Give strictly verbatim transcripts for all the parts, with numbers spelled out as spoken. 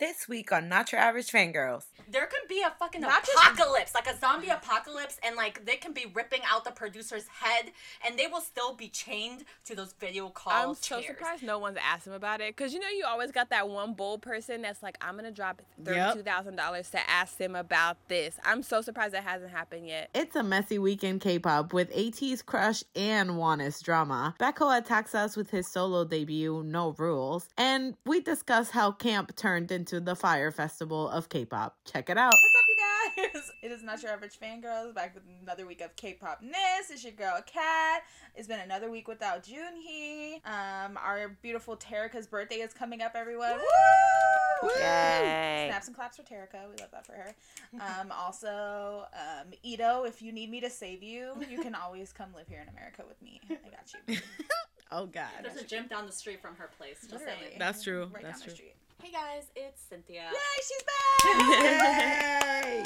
This week on Not Your Average Fangirls. There could be a fucking Not apocalypse, just... like a zombie apocalypse, and like they can be ripping out the producer's head, and they will still be chained to those video call chairs. I'm so surprised no one's asked him about it, because you know you always got that one bold person that's like, I'm gonna drop thirty-two thousand dollars yep. to ask him about this. I'm so surprised that hasn't happened yet. It's a messy weekend K-pop with Ateez, Crush, and Wanna's drama. Baekho attacks us with his solo debut, No Rules, and we discuss how camp turned into to the Fire Festival of K-pop. Check it out. What's up, you guys? It is Not Your Average Fangirls, back with another week of K-pop-ness. It's your girl, Kat. It's been another week without Junhee. Um, our beautiful Terika's birthday is coming up, everyone. Woo! Woo! Yay! Snaps and claps for Terika. We love that for her. Um, also, um, Ito, if you need me to save you, you can always come live here in America with me. I got you. Oh, God. There's a gym down the street from her place. Just saying. That's true. Right That's down true. the street. Hey guys, it's Cynthia. Yay, she's back! Yay! Yay!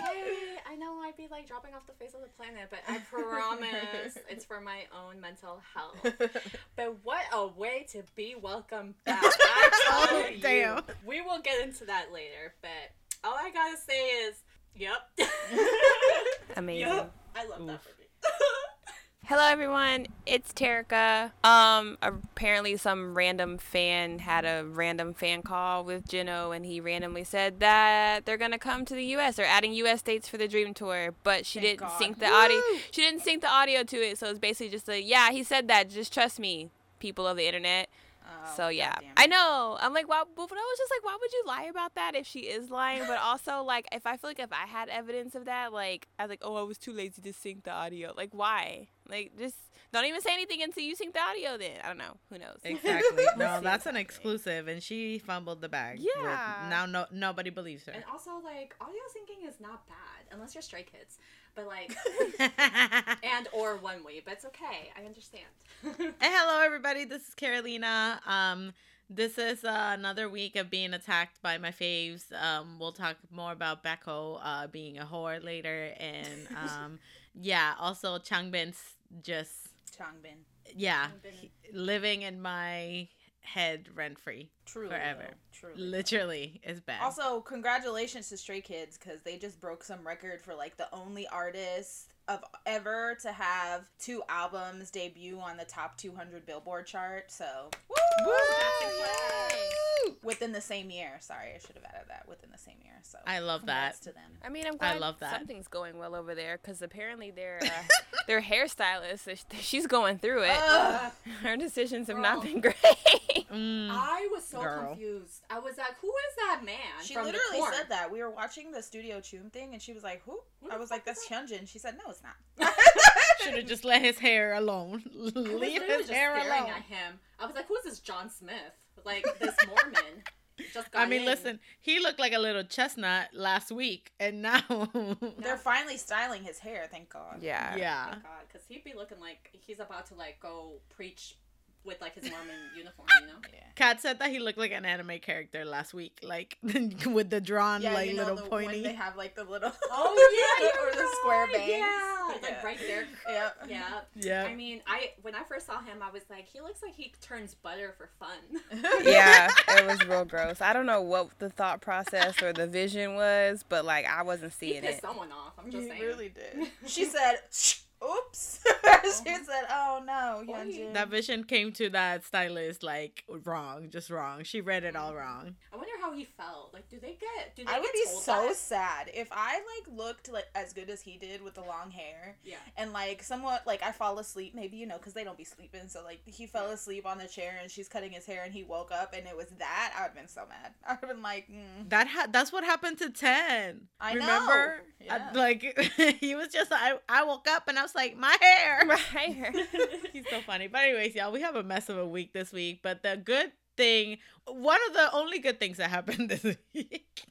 I know I'd be like dropping off the face of the planet, but I promise it's for my own mental health. But what a way to be welcome back. I tell oh, you, damn. We will get into that later, but all I gotta say is, yep. Amazing. Yep. I love Oof. that for me. Hello everyone, it's Terika. Um, apparently some random fan had a random fan call with Jinho, and he randomly said that they're gonna come to the U S. They're adding U S dates for the Dream Tour, but she Thank didn't God. sync the Woo! audio. She didn't sync the audio to it, so it's basically just a yeah. He said that. Just trust me, people of the internet. Oh, so yeah, I know. I'm like, wow. But I was just like, why would you lie about that if she is lying? But also, like, if I feel like if I had evidence of that, like, I was like, oh, I was too lazy to sync the audio. Like, why? Like, just don't even say anything until you sync the audio. Then I don't know. Who knows? Exactly. No, that's an exclusive, and she fumbled the bag. Yeah. Now, no, nobody believes her. And also, like, audio syncing is not bad unless you're Stray Kids. But like, and or one way, but it's okay. I understand. And hello, everybody. This is Carolina. Um, this is uh, another week of being attacked by my faves. Um, we'll talk more about Baekho uh, being a whore later, and um, yeah, also Changbin's just Changbin. Yeah, Changbin. Living in my head rent free. Truly, forever. Though, truly, literally, though. It's bad. Also, congratulations to Stray Kids because they just broke some record for like the only artist of ever to have two albums debut on the top two hundred Billboard chart. So, woo! Woo! Within the same year. Sorry, I should have added that. Within the same year. So I love that. To them. I mean, I'm glad I love that. Something's going well over there because apparently their uh, their hairstylist, she's going through it. Uh, Her decisions have Girl. not been great. Mm. I was so Girl. confused. I was like, who is that man? She from literally the said that. We were watching the Studio Choom thing and she was like, who? What I was like, that's that? Hyunjin. She said, no, it's not. Should have just let his hair alone. Leave his hair alone. I was staring at him. I was like, who's this John Smith? Like, this Mormon. Just got I mean, in. Listen, he looked like a little chestnut last week, and now... They're finally styling his hair, thank God. Yeah. Yeah. Thank God, because he'd be looking like he's about to, like, go preach... with, like, his Mormon uniform, you know? Yeah. Kat said that he looked like an anime character last week, like, with the drawn, yeah, like, you know, little the, pointy. Yeah, they have, like, the little... Oh, yeah, or the square bangs. Yeah. Like, yeah. right there. Yeah. Yeah. Yeah. I mean, I when I first saw him, I was like, he looks like he turns butter for fun. Yeah, it was real gross. I don't know what the thought process or the vision was, but, like, I wasn't seeing it. He pissed it. someone off, I'm just he saying. He really did. She said... Oops. She said, oh, no. Hyunjin. That vision came to that stylist, like, wrong. Just wrong. She read it all wrong. I wonder how he felt. Like, do they get... Do they I would be so that? sad. If I, like, looked like as good as he did with the long hair. Yeah. And, like, somewhat, like, I fall asleep. Maybe, you know, because they don't be sleeping. So, like, he fell asleep on the chair and she's cutting his hair and he woke up and it was that. I would have been so mad. I would have been like, mm. That ha- That's what happened to ten. I Remember? know. Yeah. I, like, he was just... I, I woke up and I was like, my hair, my hair. He's so funny. But anyways, y'all, we have a mess of a week this week, but the good thing, one of the only good things that happened this week.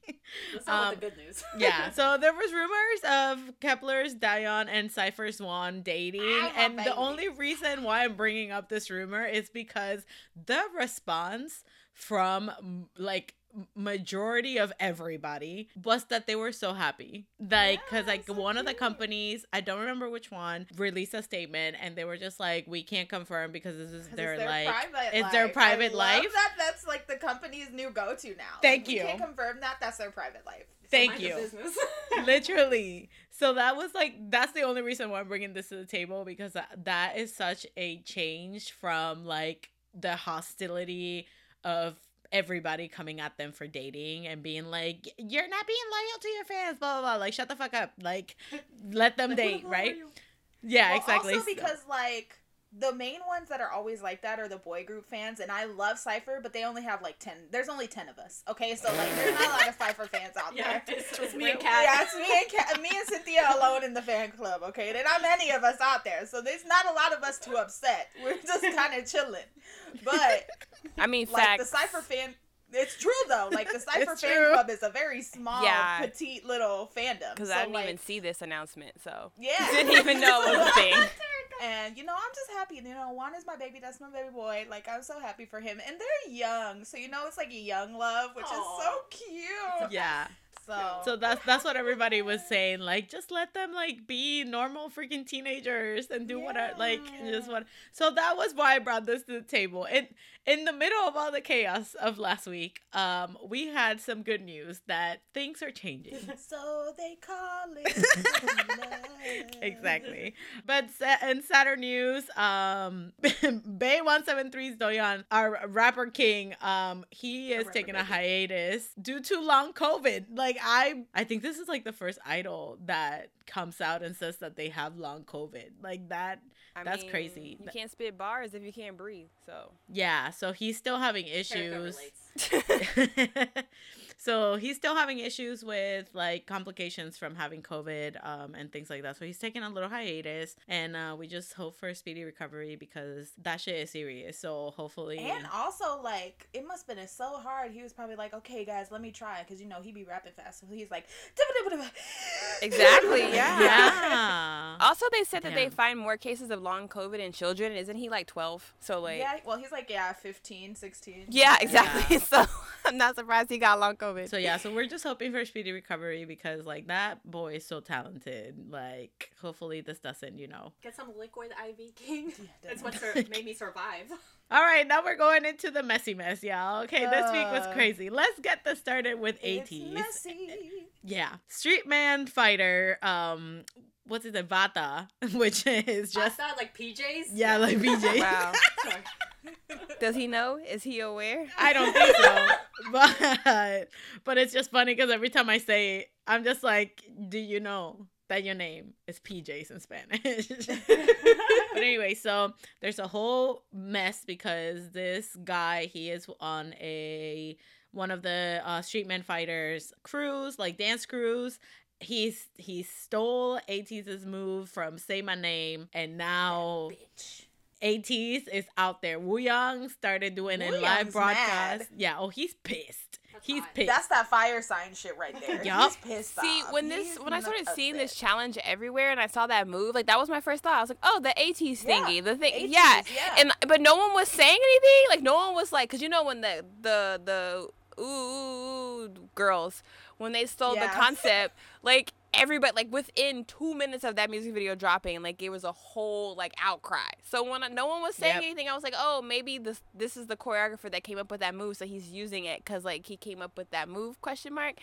That's um, all the good news. Yeah, so there was rumors of Kepler's Daeyeon and Cypher's Won dating, and baby. the only reason why I'm bringing up this rumor is because the response from, like, majority of everybody was that they were so happy. Like, because yes, like one of the companies, I don't remember which one, released a statement and they were just like, we can't confirm because this is their, their like it's their private I life. Love that that's like the company's new go-to now. Thank like, you. We can't confirm that. That's their private life. Thank you. Literally. So that was like, that's the only reason why I'm bringing this to the table, because that, that is such a change from like the hostility of everybody coming at them for dating and being like, you're not being loyal to your fans, blah, blah, blah. Like, shut the fuck up. Like, let them date, right? Yeah, well, exactly. Also because like, the main ones that are always like that are the boy group fans, and I love Cypher, but they only have like ten. There's only ten of us, okay? So like, there's not a lot of Cypher fans out yeah, there. It's, it's me and Kat. Yeah, it's me and Kat, me and Cynthia alone in the fan club, okay? There are not many of us out there, so there's not a lot of us to upset. We're just kind of chilling, but I mean, like facts. The Cypher fan. It's true though. Like the Cypher fan true. Club is a very small, yeah. petite little fandom. Because so, I didn't like, even see this announcement, so yeah, didn't even know it was a thing. And, you know, I'm just happy. You know, Juan is my baby. That's my baby boy. Like, I'm so happy for him. And they're young. So, you know, it's like a young love, which Aww. Is so cute. Yeah. So so that's that's what everybody was saying. Like, just let them, like, be normal freaking teenagers and do yeah. what I, like, just what. So that was why I brought this to the table. And in the middle of all the chaos of last week, um, we had some good news that things are changing. So they call it. Exactly. But in sadder news, um, Bae one seven three's Doyeon, our rapper king, um, he is taking a hiatus due to long COVID. Like, Like I, I think this is like the first idol that comes out and says that they have long COVID. Like that, I that's mean, crazy. You can't spit bars if you can't breathe. So yeah, so he's still having issues. So he's still having issues with like complications from having COVID um, and things like that. So he's taking a little hiatus, and uh, we just hope for a speedy recovery because that shit is serious. So hopefully. And also like it must have been so hard. He was probably like, okay guys, let me try, because you know he be rapping fast. So he's like, exactly, yeah. yeah. Also, they said Damn. That they find more cases of long COVID in children. Isn't he like twelve? So like, yeah. Well, he's like yeah, fifteen, sixteen. Yeah, exactly. Yeah. So I'm not surprised he got long COVID. So yeah, so we're just hoping for a speedy recovery because like that boy is so talented. Like hopefully this doesn't, you know. Get some liquid I V King. Yeah, that's what sur- made me survive. All right, now we're going into the messy mess, y'all. Okay, uh, this week was crazy. Let's get this started with Ateez. It's messy. Yeah, Street Man Fighter. Um, what's it? The Vata, which is just Vata, like P Js. Yeah, like P Js. Wow. Sorry. Does he know? Is he aware? I don't think so. But but it's just funny because every time I say it, I'm just like, do you know that your name is P J's in Spanish? But anyway, so there's a whole mess because this guy, he is on a one of the uh, Street Men Fighters crews, like dance crews. He's he stole Ateez's move from Say My Name, and now... That bitch. Ateez is out there. Wooyoung started doing Wooyoung's a live broadcast. Mad. Yeah, oh, he's pissed. That's he's hot. Pissed. That's that fire sign shit right there. Yup. He's pissed See, off. when this, he's when I started upset. Seeing this challenge everywhere and I saw that move, like, that was my first thought. I was like, oh, the Ateez thingy. Yeah. The thing, Ateez, yeah. yeah. And But no one was saying anything. Like, no one was like, because you know when the, the, the, ooh, ooh girls, when they stole yeah. the concept, like, everybody, like, within two minutes of that music video dropping, like, it was a whole, like, outcry. So when I, no one was saying yep. anything, I was like, oh, maybe this this is the choreographer that came up with that move, so he's using it because, like, he came up with that move, question mark.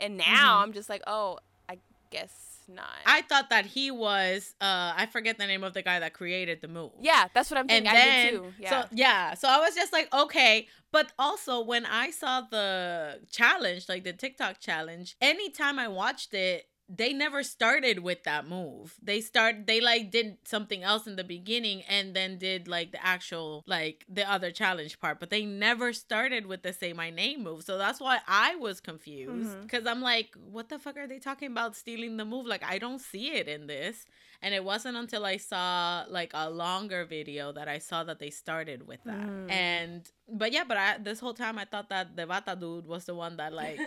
And now mm-hmm. I'm just like, oh, I guess not. I thought that he was, uh, I forget the name of the guy that created the move. Yeah, that's what I'm thinking. And then, I did too. Yeah. So, yeah, so I was just like, okay. But also, when I saw the challenge, like, the TikTok challenge, anytime I watched it, they never started with that move. They start. They like did something else in the beginning and then did like the actual, like the other challenge part, but they never started with the Say My Name move. So that's why I was confused because mm-hmm. I'm like, what the fuck are they talking about stealing the move? Like, I don't see it in this. And it wasn't until I saw like a longer video that I saw that they started with that. Mm. And, but yeah, but I, this whole time I thought that the Vata dude was the one that like,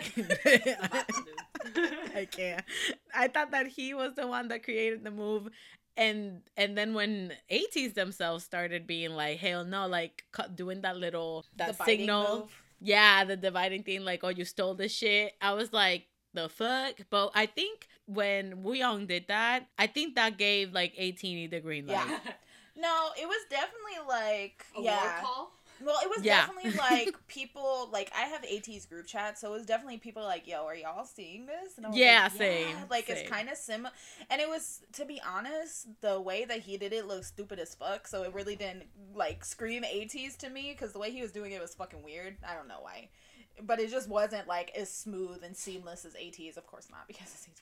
I can't. I thought that he was the one that created the move. And and then when Ateez themselves started being like, hell no, like doing that little, that signal. Move. Yeah, the dividing thing, like, oh, you stole this shit. I was like, the fuck? But I think when Wooyoung did that, I think that gave, like, eighteen the green light. Yeah. No, it was definitely, like... A yeah. war call? Well, it was yeah. definitely, like, people... Like, I have A T's group chat, so it was definitely people like, yo, are y'all seeing this? And I was yeah, like, same. Yeah. Like, same. It's kind of similar. And it was, to be honest, the way that he did it looked stupid as fuck, so it really didn't, like, scream A T's to me, because the way he was doing it was fucking weird. I don't know why. But it just wasn't, like, as smooth and seamless as A T's. Of course not, because it's A T's.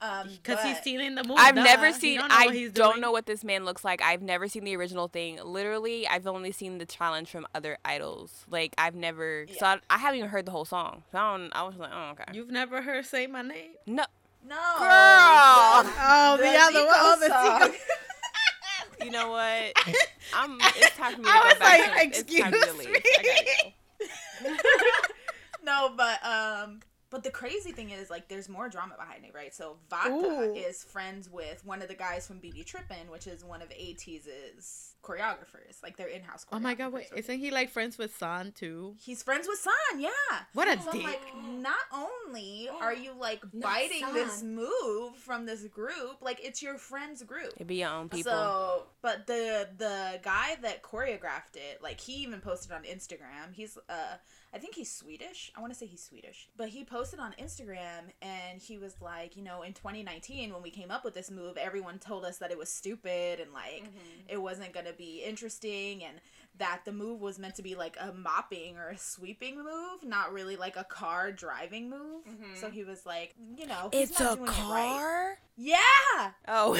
Um, because he's stealing the movie. I've nah, never seen, don't I don't doing. know what this man looks like. I've never seen the original thing. Literally, I've only seen the challenge from other idols. Like, I've never, yeah. so I, I haven't even heard the whole song. So I, don't, I was like, oh, okay. You've never heard Say My Name? No. No. Girl. Oh, the, the other one. Song. Song. You know what? I'm, it's time for me to I go was back. Like, to, excuse it's time me. To leave. I gotta go. No, but, um... But the crazy thing is, like, there's more drama behind it, right? So Vata Ooh. is friends with one of the guys from B B Trippin', which is one of A T's choreographers. Like, they're in-house choreographers. Oh, my God, wait. Right? Isn't he, like, friends with San, too? He's friends with San, yeah. What a so dick. I'm like, not only are you, like, no, biting San. This move from this group, like, it's your friend's group. It'd be your own people. So, but the the guy that choreographed it, like, he even posted on Instagram. He's, uh... I think he's Swedish. I want to say he's Swedish. But he posted on Instagram and he was like, you know, in twenty nineteen when we came up with this move, everyone told us that it was stupid and like mm-hmm. it wasn't going to be interesting and that the move was meant to be like a mopping or a sweeping move, not really like a car driving move. Mm-hmm. So he was like, you know, he's it's not a doing car. It right. Yeah. Oh.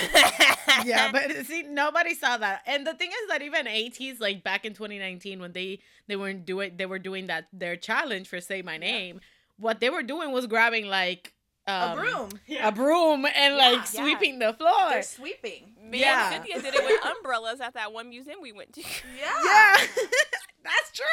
Yeah, but see, nobody saw that. And the thing is that even A T's like back in twenty nineteen when they they weren't doing they were doing that their challenge for Say My Name. Yeah. What they were doing was grabbing like um, a broom, yeah. a broom, and yeah, like sweeping yeah. the floor. They're sweeping. Me yeah. and Cynthia did it with umbrellas at that one museum we went to. Yeah. Yeah. That's true.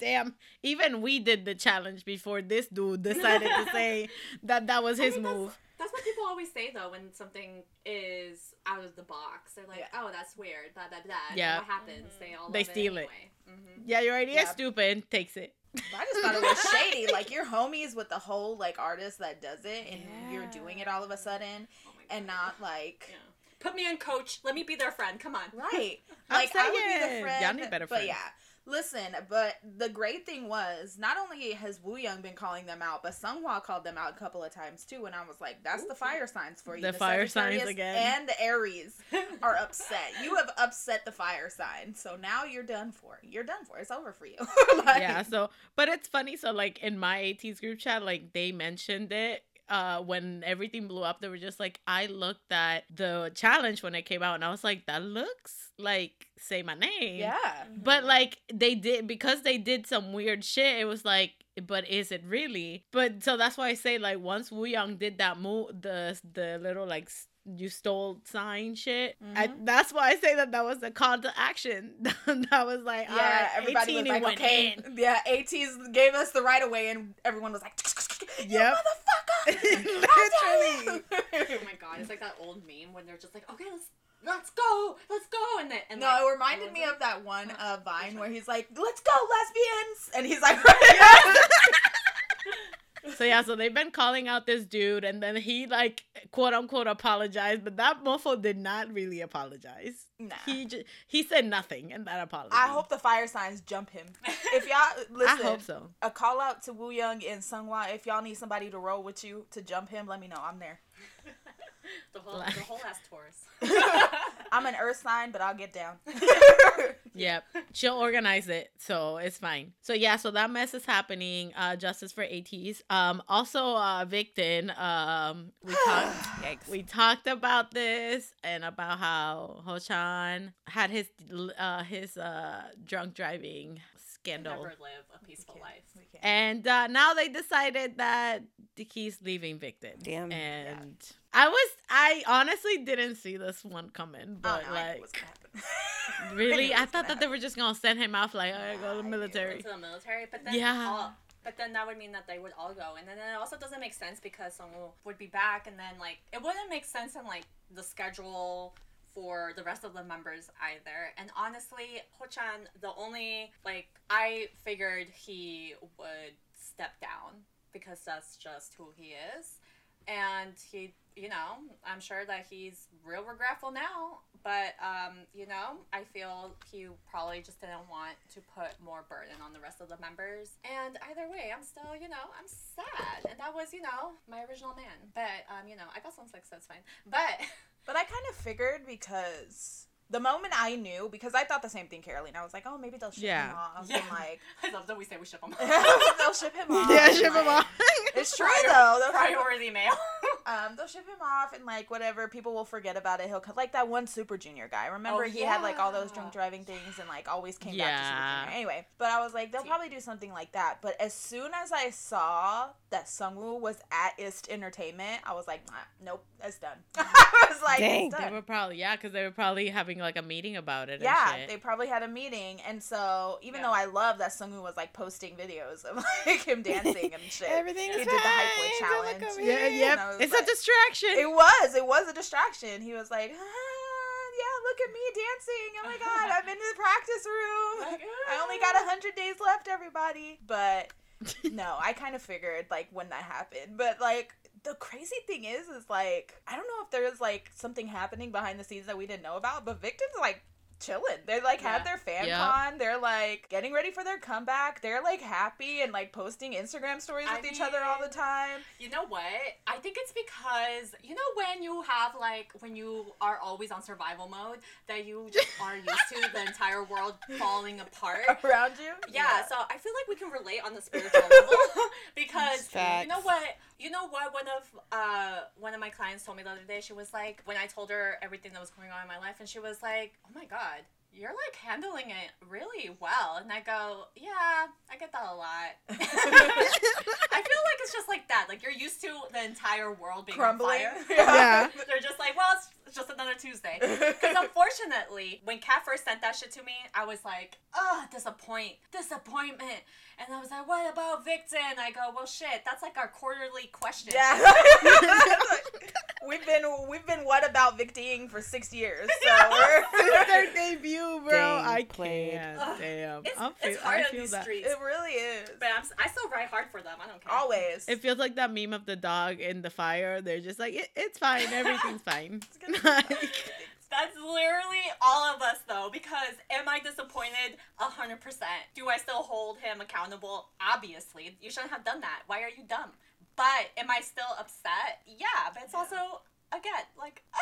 Damn, even we did the challenge before this dude decided to say that that was his I mean, move. That's, that's what people always say, though, when something is out of the box. They're like, yeah. oh, that's weird, blah, blah, blah. Yeah. What happens? Mm-hmm. They all They steal it. Anyway. it. Mm-hmm. Yeah, your idea is yeah. stupid. Takes it. I just thought it was shady. Like, you're homies with the whole, like, artist that does it, and yeah. you're doing it all of a sudden, oh and not, like... Yeah. Put me in, coach. Let me be their friend. Come on. Right. Like, I would be their friend. Y'all need better friends. But, yeah. Listen, but the great thing was, not only has Wooyoung been calling them out, but Seonghwa called them out a couple of times, too. And I was like, that's Ooh. the fire signs for you. The, the fire signs again. And the Aries are upset. You have upset the fire sign. So now you're done for. You're done for. It's over for you. Like, yeah, so, but it's funny. So, like, in my A T's group chat, like, they mentioned it. Uh, when everything blew up, they were just like, I looked at the challenge when it came out and I was like, that looks like Say My Name. Yeah. Mm-hmm. But like they did, because they did some weird shit, it was like, but is it really? But so that's why I say, like, once Wooyoung did that move, the the little like you stole sign shit, mm-hmm. I, that's why I say that that was the call to action. That was like, yeah, all right, everybody was like, went okay. in. Yeah, A T's gave us the right of way and everyone was like, yep. Literally. Oh my God, it's like that old meme when they're just like, okay, let's let's go, let's go, and then and no, like, it reminded me like, of that one uh, Vine where he's like, let's go, lesbians, and he's like, so yeah, so they've been calling out this dude, and then he like quote unquote apologized, but that mofo did not really apologize. Nah. He j- he said nothing, and that apology. I hope the fire signs jump him. If y'all listen, I hope so. A call out to Wooyoung and Seonghwa. If y'all need somebody to roll with you to jump him, let me know. I'm there. The whole the whole ass Taurus. I'm an earth sign, but I'll get down. Yep. She'll organize it, so it's fine. So yeah, so that mess is happening. Uh, justice for A T's. Um, also uh Victon. Um we talked Yikes. we talked about this and about how Heo Chan had his uh his uh drunk driving scandal. Never live a peaceful life. We can't. And uh, now they decided that he's leaving Victon. Damn. And yeah. I was, I honestly didn't see this one coming, but oh, no, like, I really, I, I thought that happen. They were just going to send him off, like, all right, go to the military. Go to the military, but then, yeah. all, but then that would mean that they would all go, and then it also doesn't make sense because Songwoo would be back, and then, like, it wouldn't make sense in, like, the schedule for the rest of the members either. And honestly, Heo Chan, the only, like, I figured he would step down because that's just who he is. And he, you know, I'm sure that he's real regretful now, but, um, you know, I feel he probably just didn't want to put more burden on the rest of the members. And either way, I'm still, you know, I'm sad. And that was, you know, my original man. But, um, you know, I got some sex, so it's fine. But... But I kind of figured because the moment I knew, because I thought the same thing, Carolina. I was like, oh, maybe they'll ship yeah. him off. Yeah. And like, I love that we say we ship him off. They'll ship him off. Yeah, ship like, him off. It's true, though. They'll priority him, mail. Um, they'll ship him off and, like, whatever. People will forget about it. He'll come. Like that one Super Junior guy. Remember, oh, he yeah. had, like, all those drunk driving things and, like, always came yeah. back to Super Junior. Anyway, but I was like, they'll probably do something like that. But as soon as I saw that Songwoo was at I S T Entertainment, I was like, nope, it's done. I was like, dang, it's done. They were probably, yeah, because they were probably having, like, a meeting about it. Yeah, and shit. They probably had a meeting. And so, even yeah. though I love that Songwoo was, like, posting videos of, like, him dancing and shit. Everything is he did the Hype Boy Challenge. Yeah, yeah. It's like, a distraction. It was. It was a distraction. He was like, ah, yeah, look at me dancing. Oh, my God. I'm in the practice room. I only got one hundred days left, everybody. But, no, I kind of figured, like, when that happened. But, like, the crazy thing is, is, like, I don't know if there's, like, something happening behind the scenes that we didn't know about. But Victon's, like, chilling. They like yeah. had their fan yep. con. They're like getting ready for their comeback. They're like happy and like posting Instagram stories I with mean, each other all the time. You know what? I think it's because you know when you have like when you are always on survival mode that you just are used to the entire world falling apart around you. Yeah, yeah. So I feel like we can relate on the spiritual level because you know what? You know what? One of uh one of my clients told me the other day. She was like, when I told her everything that was going on in my life, and she was like, oh my God. You're like handling it really well. And I go, yeah, I get that a lot. I feel like it's just like that. Like you're used to the entire world being crumbling. On fire. Yeah. They're just like, well, it's just another Tuesday. Because unfortunately, when Kat first sent that shit to me, I was like, oh, disappoint, disappointment. And I was like, what about Victon? And I go, well, shit, that's like our quarterly question. Yeah. We've been we've been what about Victying for six years. So we're it's their debut, bro. Dang, I can't. Ugh. Damn. It's, I'm feel, it's hard I feel on these that. Streets. It really is. But I'm, I still ride hard for them. I don't care. Always. It feels like that meme of the dog in the fire. They're just like, it, it's fine. Everything's fine. It's gonna be fine. That's literally all of us, though, because am I disappointed? one hundred percent. Do I still hold him accountable? Obviously. You shouldn't have done that. Why are you dumb? But am I still upset? Yeah, but it's yeah. also, again, like, uh,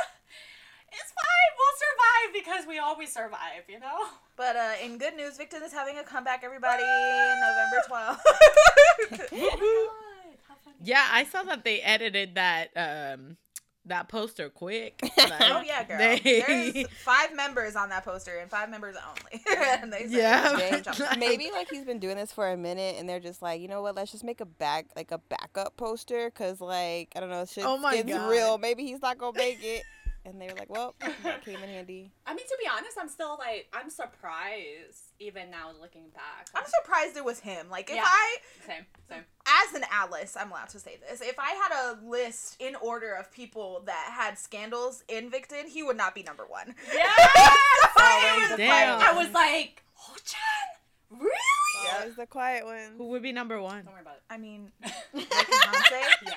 it's fine. We'll survive because we always survive, you know? But uh, in good news, Victon is having a comeback, everybody, November twelfth. Oh my God. How funny. Yeah, I saw that they edited that um, that poster quick. Like, oh, yeah, girl. They... There's five members on that poster and five members only. And they yeah. Like, maybe, like, he's been doing this for a minute, and they're just like, you know what, let's just make a back, like, a backup poster, because, like, I don't know, shit oh my God. Real. Maybe he's not going to make it. And they were like, well, that came in handy. I mean, to be honest, I'm still, like, I'm surprised, even now looking back. I'm surprised it was him. Like, if yeah. I... Same, same. As an Alice, I'm allowed to say this. If I had a list in order of people that had scandals in Victon, he would not be number one. Yeah! I, was like, I was like, Heo Chan? Really? That well, was the quiet one. Who would be number one? Don't worry about it. I mean, like in Hanse? Yeah.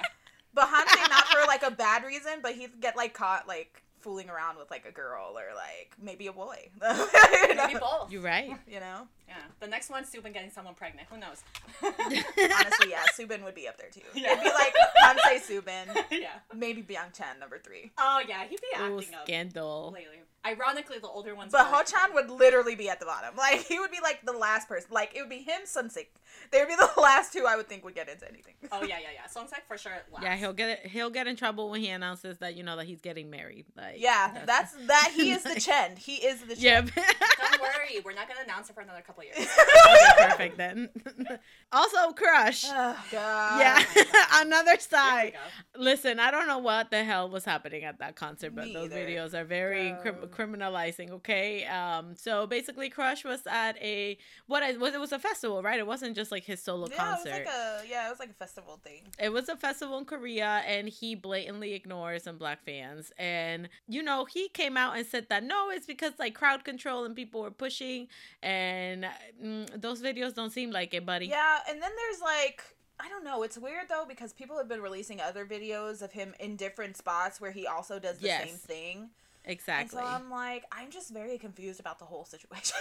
But Hanse, not for, like, a bad reason, but he'd get, like, caught, like, fooling around with, like, a girl or, like, maybe a boy. You know? Maybe both. You're right. You know? Yeah. The next one, Subin getting someone pregnant. Who knows? Honestly, yeah. Subin would be up there, too. Yeah. It'd be, like, Hanse, Subin. Yeah. Maybe Byung Chan, number three. Oh, yeah. He'd be acting Ooh, up. Scandal. Lately. Ironically, the older ones. But Heo Chan would literally be at the bottom. Like, he would be, like, the last person. Like, it would be him, Sunsik. They would be the last two I would think would get into anything. Oh, yeah, yeah, yeah. Sunsik for sure last. Yeah, he'll get it, he'll get in trouble when he announces that, you know, that he's getting married. Like, yeah, that's, that he is the Chen. He is the Chen. Yeah. Don't worry. We're not going to announce it for another couple of years. Okay, perfect, then. Also, Crush. Oh, God. Yeah. Oh, another side. Listen, I don't know what the hell was happening at that concert, but Me those either. videos are very... Oh. Crim- criminalizing, okay? Um, so basically, Crush was at a what I, was it was a festival, right? It wasn't just like his solo yeah, concert. It was like a, yeah, it was like a festival thing. It was a festival in Korea, and he blatantly ignores some black fans. And you know, he came out and said that no, it's because like crowd control and people were pushing, and mm, those videos don't seem like it, buddy. Yeah, and then there's like. I don't know. It's weird, though, because people have been releasing other videos of him in different spots where he also does the yes, same thing. Exactly. And so I'm like, I'm just very confused about the whole situation.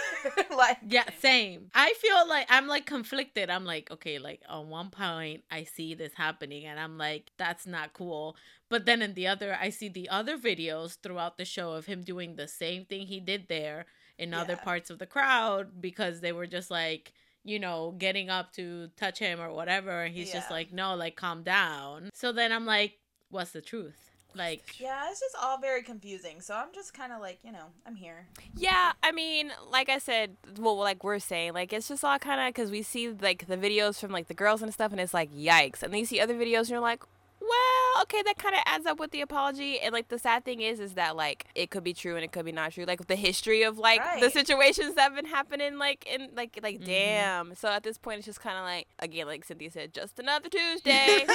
Like, yeah, same. I feel like I'm like conflicted. I'm like, okay, like on one point I see this happening and I'm like, that's not cool. But then in the other, I see the other videos throughout the show of him doing the same thing he did there in yeah. other parts of the crowd because they were just like, you know, getting up to touch him or whatever. And he's yeah. just like, no, like, calm down. So then I'm like, what's the truth? Like, yeah, it's just all very confusing. So I'm just kind of like, you know, I'm here. Yeah, I mean, like I said, well, like we're saying, like, it's just all kind of because we see, like, the videos from, like, the girls and stuff, and it's like, yikes. And then you see other videos, and you're like, well, okay, that kind of adds up with the apology. And, like, the sad thing is, is that, like, it could be true and it could be not true. Like, the history of, like, right. the situations that have been happening, like, in like, like mm-hmm. damn. So, at this point, it's just kind of like, again, like Cynthia said, just another Tuesday.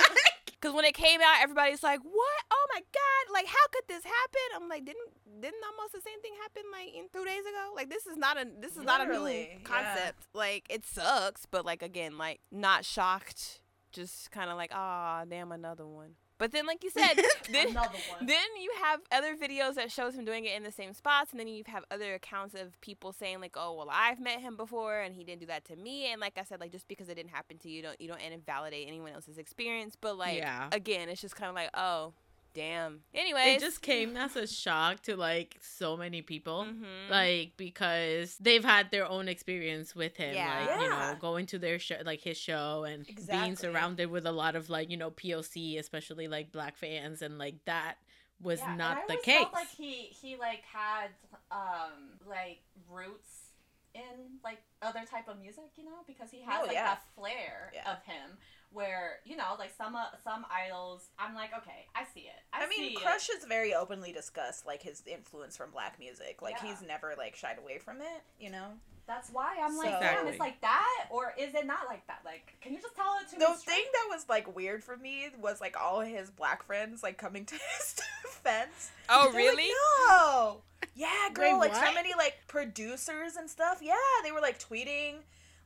Because when it came out, everybody's like, what? Oh, my God. Like, how could this happen? I'm like, didn't didn't almost the same thing happen, like, in two days ago? Like, this is not a this is not a new concept. Yeah. Like, it sucks. But, like, again, like, not shocked. Just kind of like, ah, damn, another one. But then, like you said, then, then you have other videos that shows him doing it in the same spots. And then you have other accounts of people saying, like, oh, well, I've met him before and he didn't do that to me. And like I said, like, just because it didn't happen to you, don't you don't invalidate anyone else's experience. But, like, yeah. again, it's just kind of like, oh, damn. Anyways. It just came as a shock to, like, so many people. Mm-hmm. Like, because they've had their own experience with him. Yeah. Like, yeah. you know, going to their show, like, his show and exactly. being surrounded with a lot of, like, you know, P O C, especially, like, black fans. And, like, that was yeah, not the case. I felt like he, he, like, had, um, like, roots in, like, other type of music, you know? Because he had, oh, like, yeah. that flair yeah. of him. Where, you know, like, some uh, some idols, I'm like, okay, I see it. I, I mean, see Crush it. Has very openly discussed, like, his influence from black music. Like, yeah. he's never, like, shied away from it, you know? That's why I'm so, like, damn, it's like that? Or is it not like that? Like, can you just tell it to the me The thing that was, like, weird for me was, like, all his black friends, like, coming to his defense. Oh, really? Like, no! Yeah, girl, Wait, like, what? so many, like, producers and stuff. Yeah, they were, like, tweeting...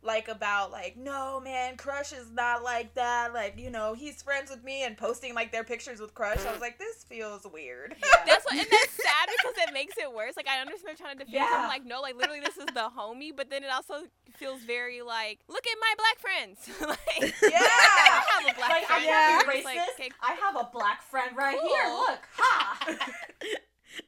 Like, about, like, no, man, Crush is not like that. Like, you know, he's friends with me and posting, like, their pictures with Crush. I was like, this feels weird. Yeah. That's what, and that's sad because it makes it worse. Like, I understand they're trying to defend him. Yeah. Like, no, like, literally this is the homie. But then it also feels very, like, look at my black friends. Like, yeah. I have a black like, friend. I have yeah. racist. Like, okay. I have a black friend right cool. here. Look. Ha.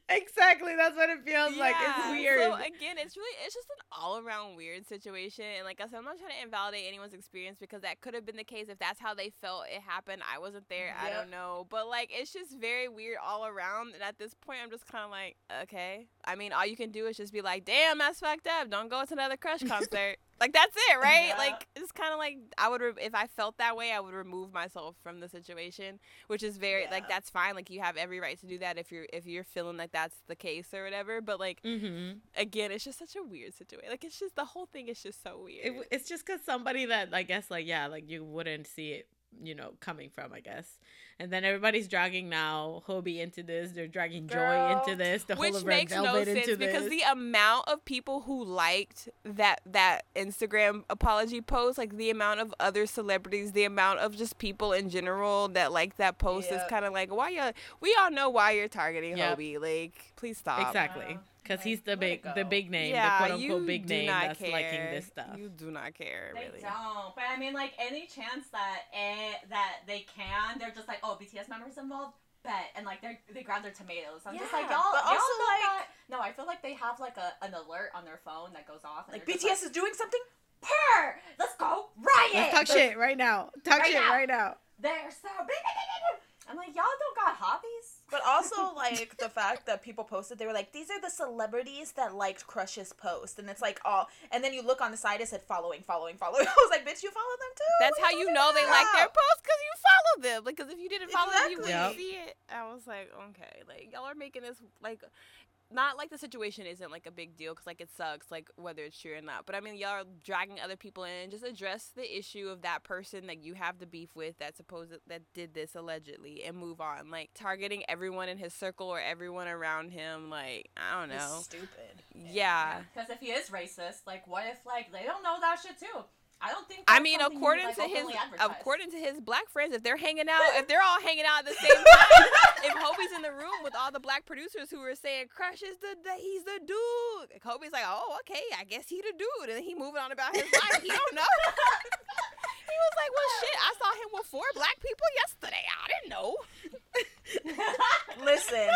Exactly, that's what it feels yeah. like. It's weird. So again, it's really it's just an all around weird situation. And like I said, I'm not trying to invalidate anyone's experience because that could have been the case if that's how they felt it happened. I wasn't there. Yep. I don't know. But like it's just very weird all around. And at this point, I'm just kind of like, okay. I mean, all you can do is just be like, damn, that's fucked up. Don't go to another Crush concert. Like, that's it, right? Yeah. Like, it's kind of like, I would, re- if I felt that way, I would remove myself from the situation, which is very, yeah. like, that's fine. Like, you have every right to do that if you're, if you're feeling like that's the case or whatever. But, like, mm-hmm. again, it's just such a weird situation. Like, it's just, the whole thing is just so weird. It, it's just because somebody that, I guess, like, yeah, like, you wouldn't see it, you know, coming from, I guess. And then everybody's dragging now Hobie into this. They're dragging Girl. Joy into this. The Which whole of makes Red Velvet no sense into because this. The amount of people who liked that that Instagram apology post, like the amount of other celebrities, the amount of just people in general that like that post yep. is kind of like, why you? We all know why you're targeting yep. Hobie. Like, please stop. Exactly. Wow. Because he's the big the big name, yeah, the quote-unquote big name that's care. Liking this stuff. You do not care, really. They don't. But, I mean, like, any chance that eh, that they can, they're just like, oh, B T S members involved? Bet. And, like, they they grab their tomatoes. I'm yeah, just like, y'all, but y'all also, know like, that? No, I feel like they have, like, a an alert on their phone that goes off. Like, B T S like, is doing something? Purr! Let's go riot! Let's talk Let's, shit right now. Talk right shit now. right now. They're so... I'm like, y'all don't got hobbies? But also, like, the fact that people posted, they were like, these are the celebrities that liked Crush's post. And it's like, all, and then you look on the side, it said following, following, following. I was like, bitch, you follow them too? That's how you know they like their post, because you follow them. Because if you didn't follow them, you wouldn't see it. I was like, okay, like, y'all are making this, like, not like the situation isn't like a big deal because like it sucks like whether it's true or not, but I mean y'all are dragging other people in. Just address the issue of that person that you have the beef with that supposed that did this allegedly and move on. Like targeting everyone in his circle or everyone around him, like I don't know. It's stupid. Yeah. Because yeah. if he is racist, like what if like they don't know that shit too? I don't think. I mean, according you, like, to his, according to his black friends, if they're hanging out, if they're all hanging out at the same time, if Hobie's in the room with all the black producers who were saying Crush is the, the he's the dude, and Hobie's like, oh, okay, I guess he the dude, and then he moving on about his life. He don't know. He was like, well, shit, I saw him with four black people yesterday. I didn't know. Listen.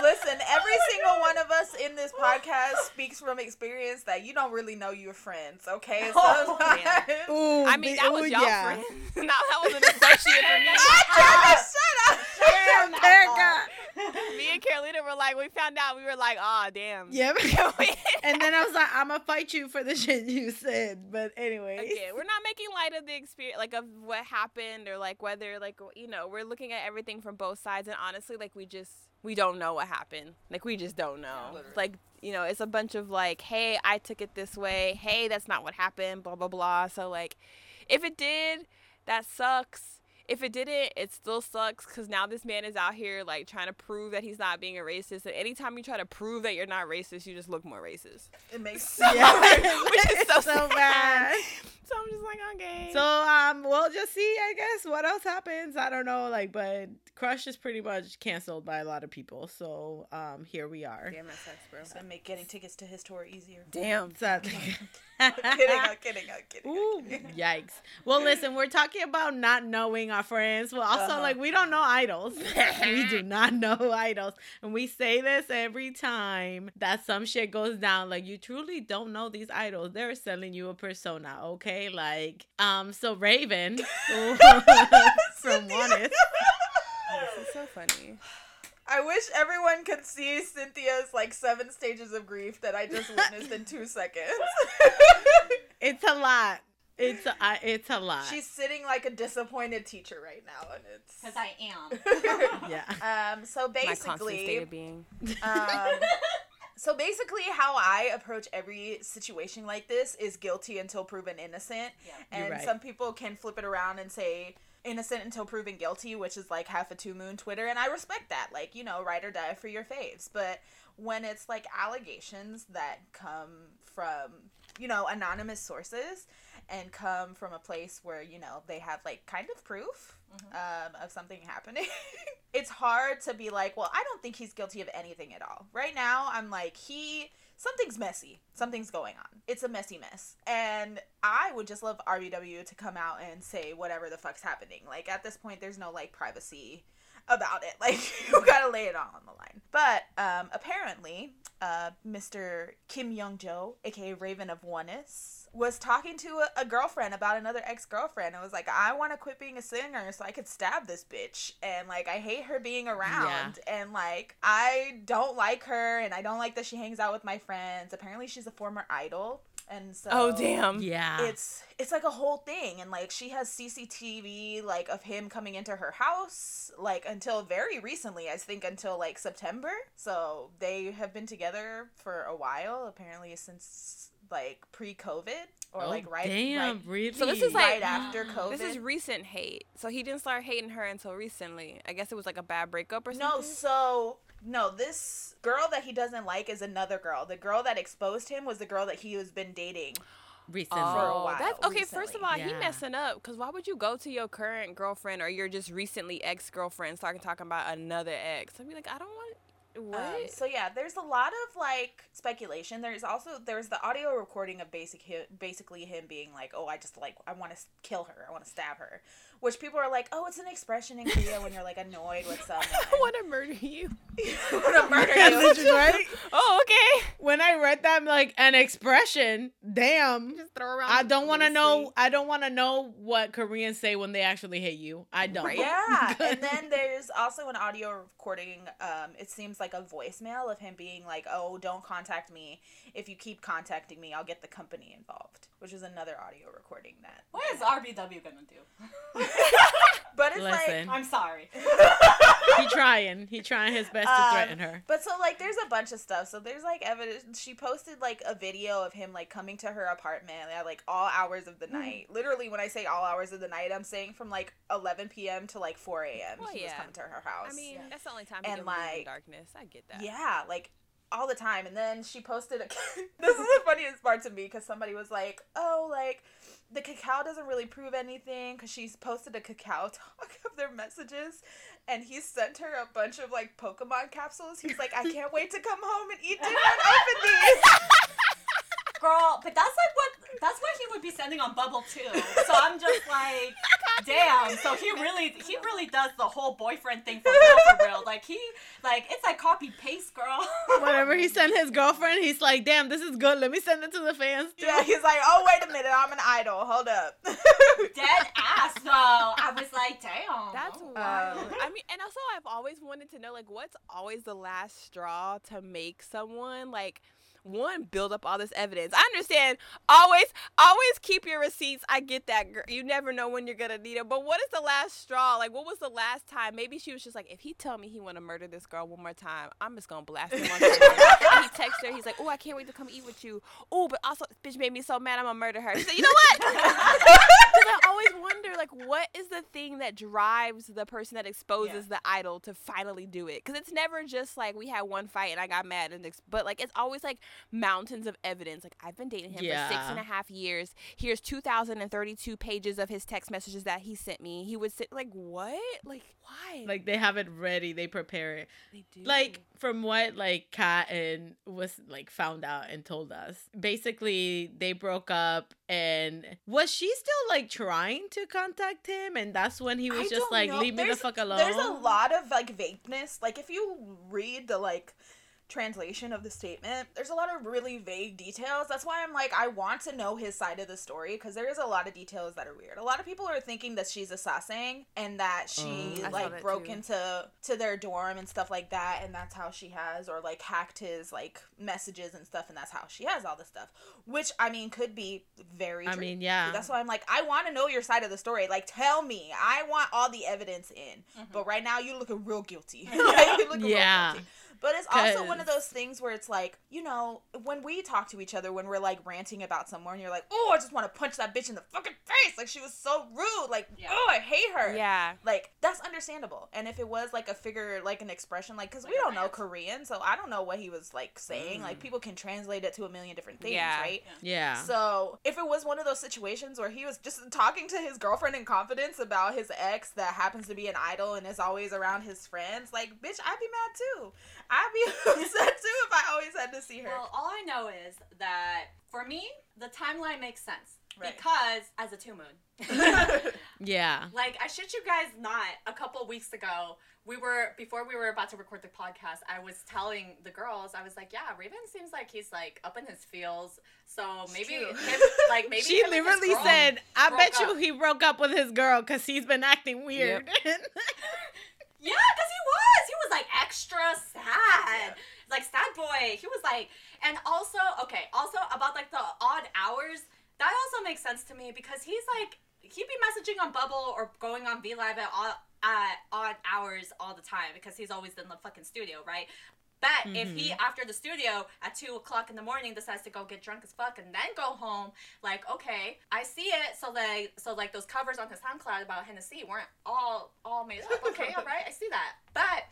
Listen, every single one of us in this podcast speaks from experience that you don't really know your friends, okay? So oh, like, ooh, I mean, that ooh, was y'all yeah. friends. No, that was an associate for me. I shut up. Damn, Terika. Me and Carolina were like, we found out, we were like, aw, damn. Yep. And then I was like, I'm going to fight you for the shit you said. But anyway. Okay, we're not making light of the experience, like of what happened or like whether, like, you know, we're looking at everything from both sides. And honestly, like, we just... we don't know what happened. Like, we just don't know. Yeah, like, you know, it's a bunch of, like, hey, I took it this way. Hey, that's not what happened, blah, blah, blah. So, like, if it did, that sucks. If it didn't, it still sucks because now this man is out here, like, trying to prove that he's not being a racist. And anytime you try to prove that you're not racist, you just look more racist. It makes sense. Yeah. Which is so, so bad. So I'm just like, okay. So, um, we'll just see, I guess, what else happens. I don't know, like, but Crush is pretty much canceled by a lot of people. So, um, here we are. Damn, that sucks, bro. It's gonna make getting tickets to his tour easier. Damn. Sadly. I'm kidding, I'm kidding, I'm kidding. Ooh, kidding. Yikes. Well, listen, we're talking about not knowing our friends. Well, also, uh-huh. like, we don't know idols. We do not know idols. And we say this every time that some shit goes down. Like, you truly don't know these idols. They're selling you a persona, okay? Like, um, so Raven from Wanna. This is so funny. I wish everyone could see Cynthia's like seven stages of grief that I just witnessed in two seconds. It's a lot. It's a, uh, it's a lot. She's sitting like a disappointed teacher right now, and it's because I am. Yeah. Um. So basically, my constant state of being. Um, So basically how I approach every situation like this is guilty until proven innocent. Yeah. And right. Some people can flip it around and say innocent until proven guilty, which is like half a two moon Twitter. And I respect that. Like, you know, ride or die for your faves. But when it's like allegations that come from, you know, anonymous sources and come from a place where, you know, they have like kind of proof mm-hmm. um, of something happening. It's hard to be like, well, I don't think he's guilty of anything at all. Right now, I'm like, he, something's messy. Something's going on. It's a messy mess. And I would just love R B W to come out and say whatever the fuck's happening. Like, at this point, there's no, like, privacy about it. Like, you gotta lay it all on the line. But, um, apparently, uh, Mister Kim Young-jo, a k a. Raven of Oneness, was talking to a, a girlfriend about another ex-girlfriend and was like, I want to quit being a singer so I could stab this bitch. And, like, I hate her being around. Yeah. And, like, I don't like her and I don't like that she hangs out with my friends. Apparently, she's a former idol. And so oh damn yeah it's it's like a whole thing, and like she has C C T V like of him coming into her house like until very recently, I think until like September. So they have been together for a while, apparently since like pre-COVID or oh, like right damn right, really so this is like right after COVID. This is recent hate, so he didn't start hating her until recently. I guess it was like a bad breakup or something. No, so no, this girl that he doesn't like is another girl. The girl that exposed him was the girl that he has been dating recently. Oh, for a while. That's, okay, recently. First of all, yeah. He messing up, because why would you go to your current girlfriend or your just recently ex-girlfriend starting talking about another ex? I'd be like, I don't want what? Um, so yeah, there's a lot of like speculation. There's also there's the audio recording of basic hi- basically him being like, oh, I just like I want to kill her, I want to stab her, which people are like, oh, it's an expression in Korea when you're like annoyed with someone. I want to murder you. I want to murder you, right? Oh, okay. When I read that, I'm like, an expression, damn. Just throw around. I don't want to know. I don't want to know what Koreans say when they actually hate you. I don't. Right? Yeah. And then there's also an audio recording. Um, it seems. Like a voicemail of him being like, oh, don't contact me. If you keep contacting me, I'll get the company involved, which is another audio recording that. What is R B W gonna do? But it's listen. Like, I'm sorry. He trying. He trying his best um, to threaten her. But so, like, there's a bunch of stuff. So there's, like, evidence. She posted, like, a video of him, like, coming to her apartment at, like, all hours of the mm. night. Literally, when I say all hours of the night, I'm saying from, like, eleven p.m. to, like, four a.m. Well, he yeah. was coming to her house. I mean, yeah. that's the only time you can live in darkness. I get that. Yeah, like, all the time. And then she posted a this is the funniest part to me, because somebody was like, oh, like, the cacao doesn't really prove anything, because she's posted a cacao talk of their messages, and he sent her a bunch of, like, Pokemon capsules. He's like, I can't wait to come home and eat dinner and open these. Girl, but that's like what that's what he would be sending on Bubble too. So I'm just like, damn. So he really he really does the whole boyfriend thing for real, for real. Like he like it's like copy paste, girl. Whatever he sent his girlfriend, he's like, damn, this is good. Let me send it to the fans too. Yeah, he's like, oh wait a minute, I'm an idol. Hold up. Dead ass though. I was like, damn. That's wild. Um, I mean, and also I've always wanted to know, like, what's always the last straw to make someone like. One, build up all this evidence. I understand. Always, always keep your receipts. I get that, girl. You never know when you're gonna need them. But what is the last straw? Like, what was the last time? Maybe she was just like, if he tell me he want to murder this girl one more time, I'm just gonna blast him one more time. He texts her. He's like, oh, I can't wait to come eat with you. Oh, but also, this bitch made me so mad, I'm gonna murder her. She said, you know what? Because I always wonder, like, what is the thing that drives the person that exposes yeah. the idol to finally do it? Because it's never just like we had one fight and I got mad, and ex- but like it's always like. Mountains of evidence. Like, I've been dating him yeah. for six and a half years. Here's two thousand thirty-two pages of his text messages that he sent me. He would sit like, what? Like, why? Like, they have it ready. They prepare it. They do. Like, from what, like, Kat and was, like, found out and told us, basically, they broke up, and was she still, like, trying to contact him? And that's when he was I just like, know. Leave there's, me the fuck alone. There's a lot of, like, vagueness. Like, if you read the, like, translation of the statement, there's a lot of really vague details. That's why I'm like, I want to know his side of the story, because there is a lot of details that are weird. A lot of people are thinking that she's a sasang and that she mm, like that broke too. into to their dorm and stuff like that, and that's how she has, or like hacked his like messages and stuff, and that's how she has all this stuff, which I mean could be very true. I mean yeah that's why I'm like, I want to know your side of the story. Like, tell me. I want all the evidence in. Mm-hmm. But right now you're looking real guilty. Like, you're looking yeah real guilty. But it's also one of those things where it's like, you know, when we talk to each other, when we're like ranting about someone, you're like, oh, I just want to punch that bitch in the fucking face. Like, she was so rude. Like, yeah. oh, I hate her. Yeah. Like, that's understandable. And if it was like a figure, like an expression, like, because like we don't know Korean, so I don't know what he was like saying. Mm. Like, people can translate it to a million different things, yeah. right? Yeah. So if it was one of those situations where he was just talking to his girlfriend in confidence about his ex that happens to be an idol and is always around his friends, like, bitch, I'd be mad too. I'd be upset too if I always had to see her. Well, all I know is that for me, the timeline makes sense. Right. Because as a two moon. Yeah. Like, I shit you guys not, a couple weeks ago, we were, before we were about to record the podcast, I was telling the girls, I was like, yeah, Raven seems like he's like up in his feels. So maybe, him, like, maybe. She literally said, I bet you up. He broke up with his girl because he's been acting weird. Yep. Yeah, because he was. He was, like, extra sad. Yeah. Like, sad boy. He was, like, and also, okay, also about, like, the odd hours, that also makes sense to me because he's, like, he'd be messaging on Bubble or going on VLive at all, at odd hours all the time because he's always in the fucking studio, right? But mm-hmm. if he, after the studio, at two o'clock in the morning, decides to go get drunk as fuck and then go home, like, okay, I see it. So, like, so like those covers on his SoundCloud about Hennessy weren't all all made up. Okay, all right, I see that. But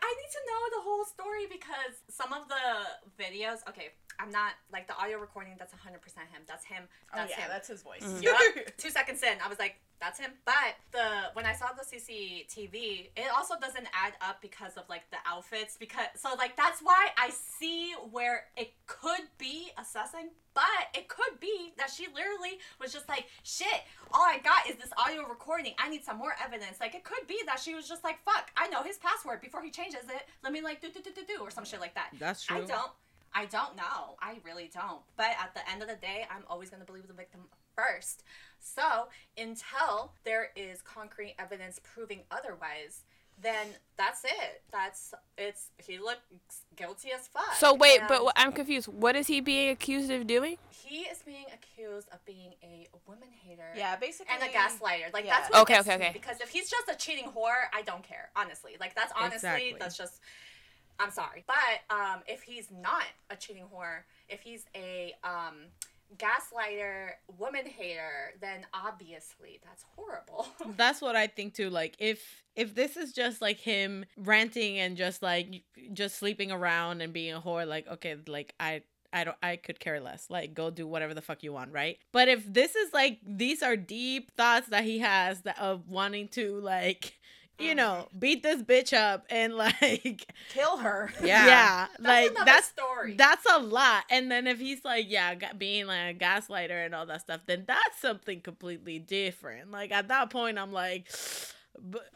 I need to know the whole story because some of the videos, okay, I'm not, like, the audio recording, that's one hundred percent him. That's him. That's oh, yeah, him. That's his voice. Mm-hmm. Yep. Two seconds in, I was like, that's him. But the when I saw the C C T V, it also doesn't add up because of, like, the outfits. Because So, like, that's why I see where it could be assessing. But it could be that she literally was just like, shit, all I got is this audio recording. I need some more evidence. Like, it could be that she was just like, fuck, I know his password before he changes it. Let me, like, do-do-do-do-do or some shit like that. That's true. I don't. I don't know. I really don't. But at the end of the day, I'm always going to believe the victim first. So until there is concrete evidence proving otherwise, then that's it. That's it's he looks guilty as fuck. So wait, and but I'm confused. What is he being accused of doing? He is being accused of being a woman hater. Yeah, basically. And a gaslighter. Like yeah. that's what okay, okay, okay. Because if he's just a cheating whore, I don't care. Honestly, like that's honestly exactly. that's just. I'm sorry, but um, if he's not a cheating whore, if he's a um. gaslighter, woman hater, then obviously that's horrible. That's what I think too. Like if if this is just like him ranting and just like just sleeping around and being a whore, like okay, like I I don't I could care less. Like go do whatever the fuck you want, right? But if this is like these are deep thoughts that he has that of wanting to like you know, beat this bitch up and like kill her. Yeah, yeah. That's like that's story. That's a lot. And then if he's like, yeah, being like a gaslighter and all that stuff, then that's something completely different. Like at that point, I'm like,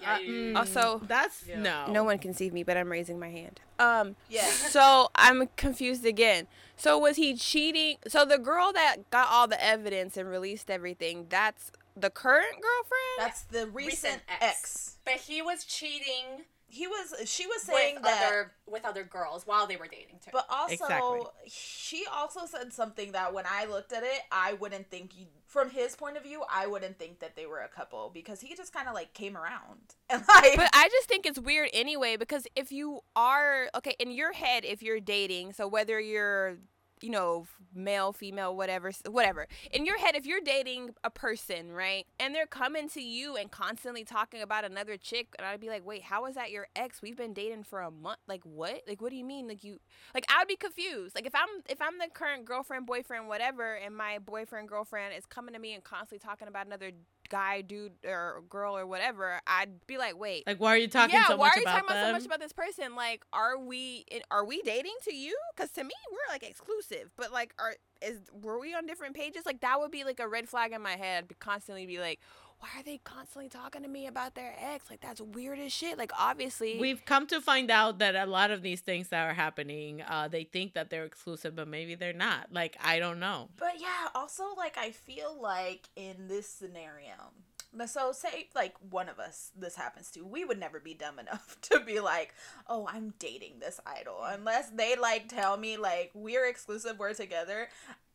yeah, uh, mm, also that's yeah. no. No one can see me, but I'm raising my hand. Um. Yeah. So I'm confused again. So was he cheating? So the girl that got all the evidence and released everything, that's. The current girlfriend? That's the recent, recent ex. ex. But he was cheating. He was. She was saying with that other, with other girls while they were dating too. But also, exactly. she also said something that when I looked at it, I wouldn't think from his point of view, I wouldn't think that they were a couple because he just kind of like came around and like. But I just think it's weird anyway because if you are okay in your head, if you're dating, so whether you're. You know, male, female, whatever, whatever. In your head, if you're dating a person, right, and they're coming to you and constantly talking about another chick, and I'd be like, wait, how is that your ex? We've been dating for a month. Like, what? Like, what do you mean? Like, you, like, I'd be confused. Like, if I'm, if I'm the current girlfriend, boyfriend, whatever, and my boyfriend, girlfriend is coming to me and constantly talking about another guy, dude, or girl, or whatever, I'd be like, wait, like, why are you talking? Yeah, so why much are you talking about so much about this person? Like, are we in, are we dating to you? Because to me, we're like exclusive, but like, are is were we on different pages? Like, that would be like a red flag in my head. I'd constantly be like, why are they constantly talking to me about their ex? Like, that's weird as shit. Like, obviously, we've come to find out that a lot of these things that are happening, uh, they think that they're exclusive, but maybe they're not. Like, I don't know. But yeah, also, like, I feel like in this scenario, so say, like, one of us this happens to, we would never be dumb enough to be like, oh, I'm dating this idol. Unless they, like, tell me, like, we're exclusive, we're together.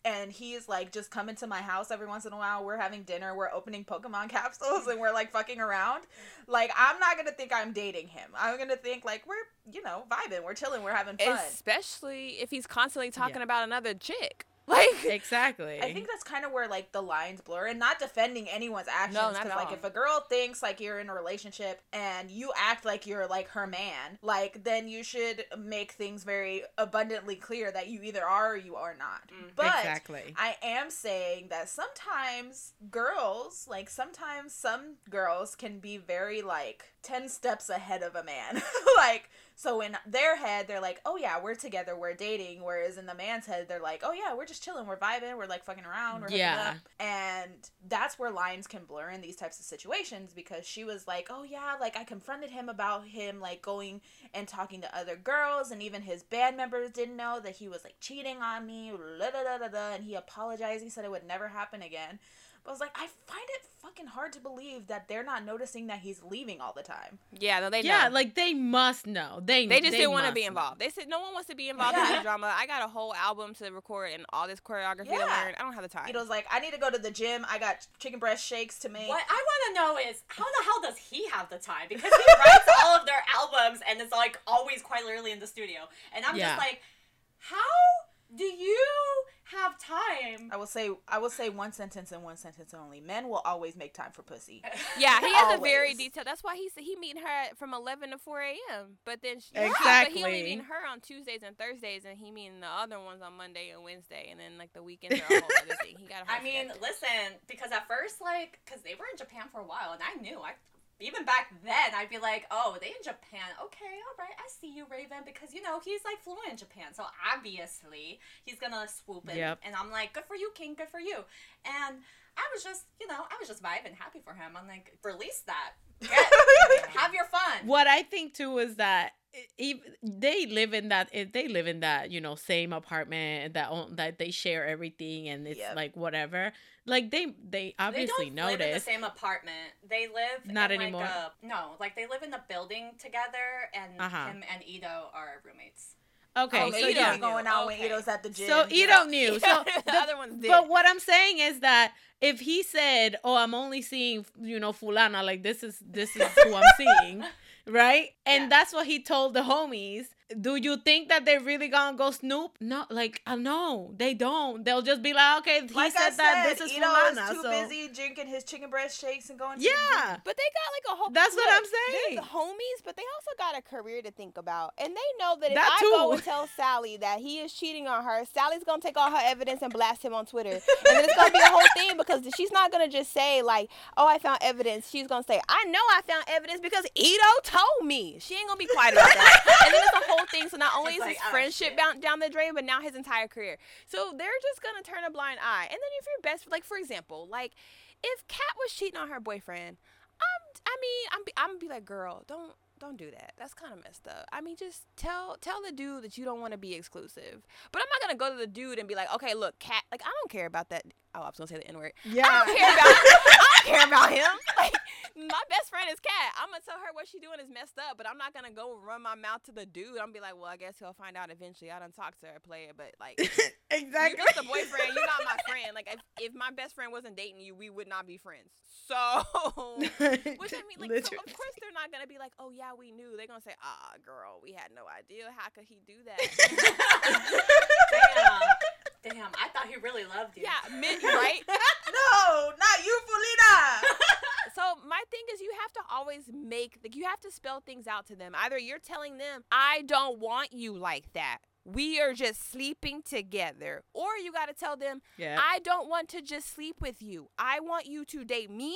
And he's, like, just coming to my house every once in a while. We're having dinner. We're opening Pokemon capsules. And we're, like, fucking around. Like, I'm not going to think I'm dating him. I'm going to think, like, we're, you know, vibing. We're chilling. We're having fun. Especially if he's constantly talking yeah. about another chick. Like, exactly. I think that's kind of where, like, the lines blur. And not defending anyone's actions. No, not at all. Because, like, if a girl thinks, like, you're in a relationship and you act like you're, like, her man, like, then you should make things very abundantly clear that you either are or you are not. Mm. But exactly. I am saying that sometimes girls, like, sometimes some girls can be very, like, ten steps ahead of a man. Like, so in their head, they're like, oh, yeah, we're together, we're dating. Whereas in the man's head, they're like, oh, yeah, we're just chilling, we're vibing, we're, like, fucking around, we're yeah. hooking up. And that's where lines can blur in these types of situations because she was like, oh, yeah, like, I confronted him about him, like, going and talking to other girls. And even his band members didn't know that he was, like, cheating on me, blah, blah, blah, blah, blah. And he apologized. He said it would never happen again. But I was like, I find it fucking hard to believe that they're not noticing that he's leaving all the time. Yeah, no, they know. Yeah, like, they must know. They They just they didn't want to be involved. They said, no one wants to be involved yeah. in this drama. I got a whole album to record and all this choreography yeah. to learn. I don't have the time. It was like, I need to go to the gym. I got chicken breast shakes to make. What I want to know is, how the hell does he have the time? Because he writes all of their albums and it's, like, always quite literally in the studio. And I'm yeah. just like, how do you have time? I will say I will say one sentence and one sentence only. Men will always make time for pussy. Yeah, he has a very detailed. That's why he said he meeting her from eleven to four a.m. But then she, exactly. But he only meeting her on Tuesdays and Thursdays, and he meeting the other ones on Monday and Wednesday, and then like the weekends are a whole other thing. He got. I mean, schedule. Listen, because at first, like, because they were in Japan for a while, and I knew I. Even back then, I'd be like, oh, they in Japan. Okay, all right, I see you, Raven. Because, you know, he's, like, fluent in Japan. So, obviously, he's going to swoop in. Yep. And I'm like, good for you, King. Good for you. And I was just, you know, I was just vibing happy for him. I'm like, release that. Get, have your fun. What I think, too, is that if they live in that if they live in that you know same apartment that that they share everything and it's yep. like whatever, Like, they they obviously noticed. They don't noticed. live in the same apartment. They live Not in, anymore. like, a... No, like, they live in the building together, and uh-huh. him and Ito are roommates. Okay, oh, so Ito yeah. going out okay. when Ito's at the gym. So Ito yeah. knew. So the, the other ones did. But what I'm saying is that if he said, "Oh, I'm only seeing, you know, fulana," like this is this is who I'm seeing, right? And yeah. that's what he told the homies. Do you think that they really gonna go snoop? No, like I uh, no, they don't. They'll just be like, "Okay, he like said, said that this is Ito fulana." Is too so. busy drinking his chicken breast shakes and going. Yeah, to but they got like a whole. That's what I'm saying. They're the homies, but they also got a career to think about, and they know that if that I too. go and tell Sally that he is cheating on her, Sally's gonna take all her evidence and blast him on Twitter, and then it's gonna be a whole thing because she's not gonna just say like, "Oh, I found evidence." She's gonna say, "I know I found evidence because Ito told me." She ain't gonna be quiet about that, and then it's a whole. thing. So not only it's is like, his friendship oh, down, down the drain, but now his entire career. So they're just gonna turn a blind eye. And then if you're best, like for example, like if Kat was cheating on her boyfriend, I'm, I mean, I'm, be, I'm gonna be like, girl, don't, don't do that. That's kind of messed up. I mean, just tell, tell the dude that you don't want to be exclusive. But I'm not gonna go to the dude and be like, okay, look, Kat, like I don't care about that. Oh, I was gonna say the N word. Yeah. I don't care about, I don't care about him. Like, my best friend is Kat. I'm going to tell her what she doing is messed up, but I'm not going to go run my mouth to the dude. I'm going to be like, well, I guess he'll find out eventually. I done talked to her, player, but like, exactly. You're just a boyfriend. You're not my friend. Like, if, if my best friend wasn't dating you, we would not be friends. So, which I mean, like, so of course they're not going to be like, oh, yeah, we knew. They're going to say, ah, girl, we had no idea. How could he do that? Damn. Damn, I thought he really loved you. Yeah, mid, right? No, not you, Felina. So my thing is you have to always make, like you have to spell things out to them. Either you're telling them, I don't want you like that. We are just sleeping together. Or you got to tell them, yeah. I don't want to just sleep with you. I want you to date me.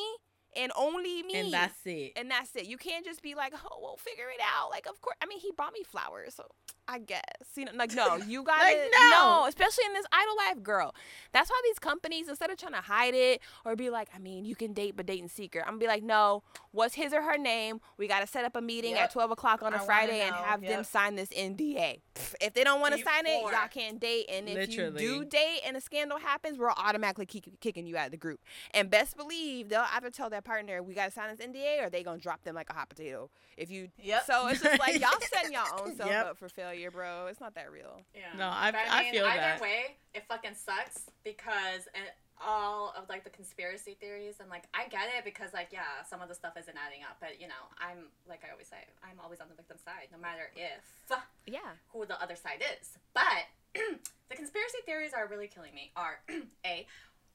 And only me. And that's it. And that's it. You can't just be like, oh, we'll figure it out. Like, of course. I mean, he bought me flowers, so I guess. You know, like, no, you gotta. like, no. no. Especially in this idol life, girl. That's why these companies, instead of trying to hide it or be like, I mean, you can date, but date in secret. I'm gonna be like, no, what's his or her name? We gotta set up a meeting yep. at twelve o'clock on a I Friday and have yep. them sign this N D A. If they don't want to sign it, y'all can't date. And if Literally. you do date and a scandal happens, we're automatically kick, kicking you out of the group. And best believe they'll either tell that partner, we got to sign this N D A, or they going to drop them like a hot potato. If you, yep. So it's just like, y'all setting y'all own self yep. up for failure, bro. It's not that real. Yeah. No, I, I, I mean, feel either that. Either way, it fucking sucks because all of like the conspiracy theories and like, I get it because like, yeah, some of the stuff isn't adding up, but you know, I'm like, I always say, I'm always on the victim's side, no matter if yeah, who the other side is. But the conspiracy theories are really killing me are A,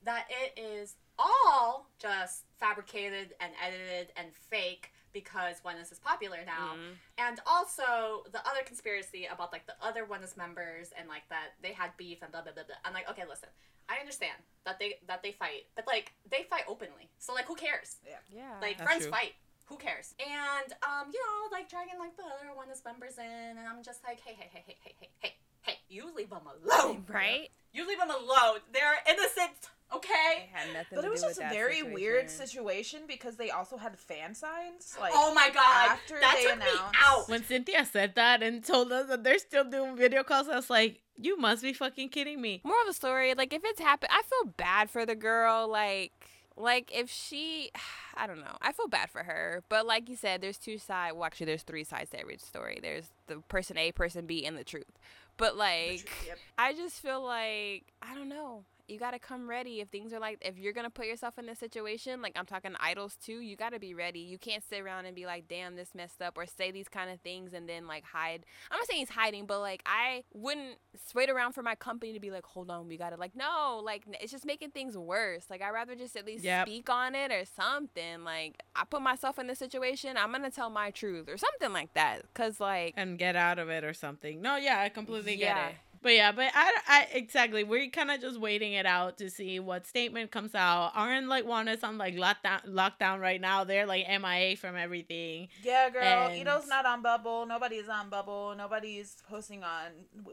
that it is all just fabricated and edited and fake because Oneness is popular now. Mm-hmm. And also the other conspiracy about like the other Oneness members and like that they had beef and blah, blah, blah, blah. I'm like, okay, listen, I understand that they that they fight, but like they fight openly. So like, who cares? Yeah. yeah. Like friends true. fight. Who cares? And, um, you know, like dragging like the other Oneness members in, and I'm just like, hey, hey, hey, hey, hey, hey, hey, hey, you leave them alone. Right? You leave them alone. They're innocent. Okay. But it was just a very situation. weird situation because they also had fan signs. Like, oh my god, after that they took announced... me out. When Cynthia said that and told us that they're still doing video calls, I was like, you must be fucking kidding me. More of a story, like if it's happened, I feel bad for the girl, like... Like, if she, I don't know. I feel bad for her. But like you said, there's two sides. Well, actually, there's three sides to every story. There's the person A, person B, and the truth. But, like, truth, yep. I just feel like, I don't know. You got to come ready. If things are like, if you're going to put yourself in this situation, like I'm talking idols too, you got to be ready. You can't sit around and be like, damn, this messed up, or say these kind of things and then like hide. I'm not saying he's hiding, but like I wouldn't wait around for my company to be like, hold on, we got to like, no, like it's just making things worse. Like I'd rather just at least yep. speak on it or something. Like I put myself in this situation, I'm going to tell my truth or something like that. Cause like. And get out of it or something. No, yeah, I completely yeah. get it. But yeah, but I, I exactly. We're kind of just waiting it out to see what statement comes out. Aren't like Wanna's on like lockdown, lockdown right now. They're like M I A from everything. Yeah, girl. And... Ito's not on Bubble. Nobody's on Bubble. Nobody's posting on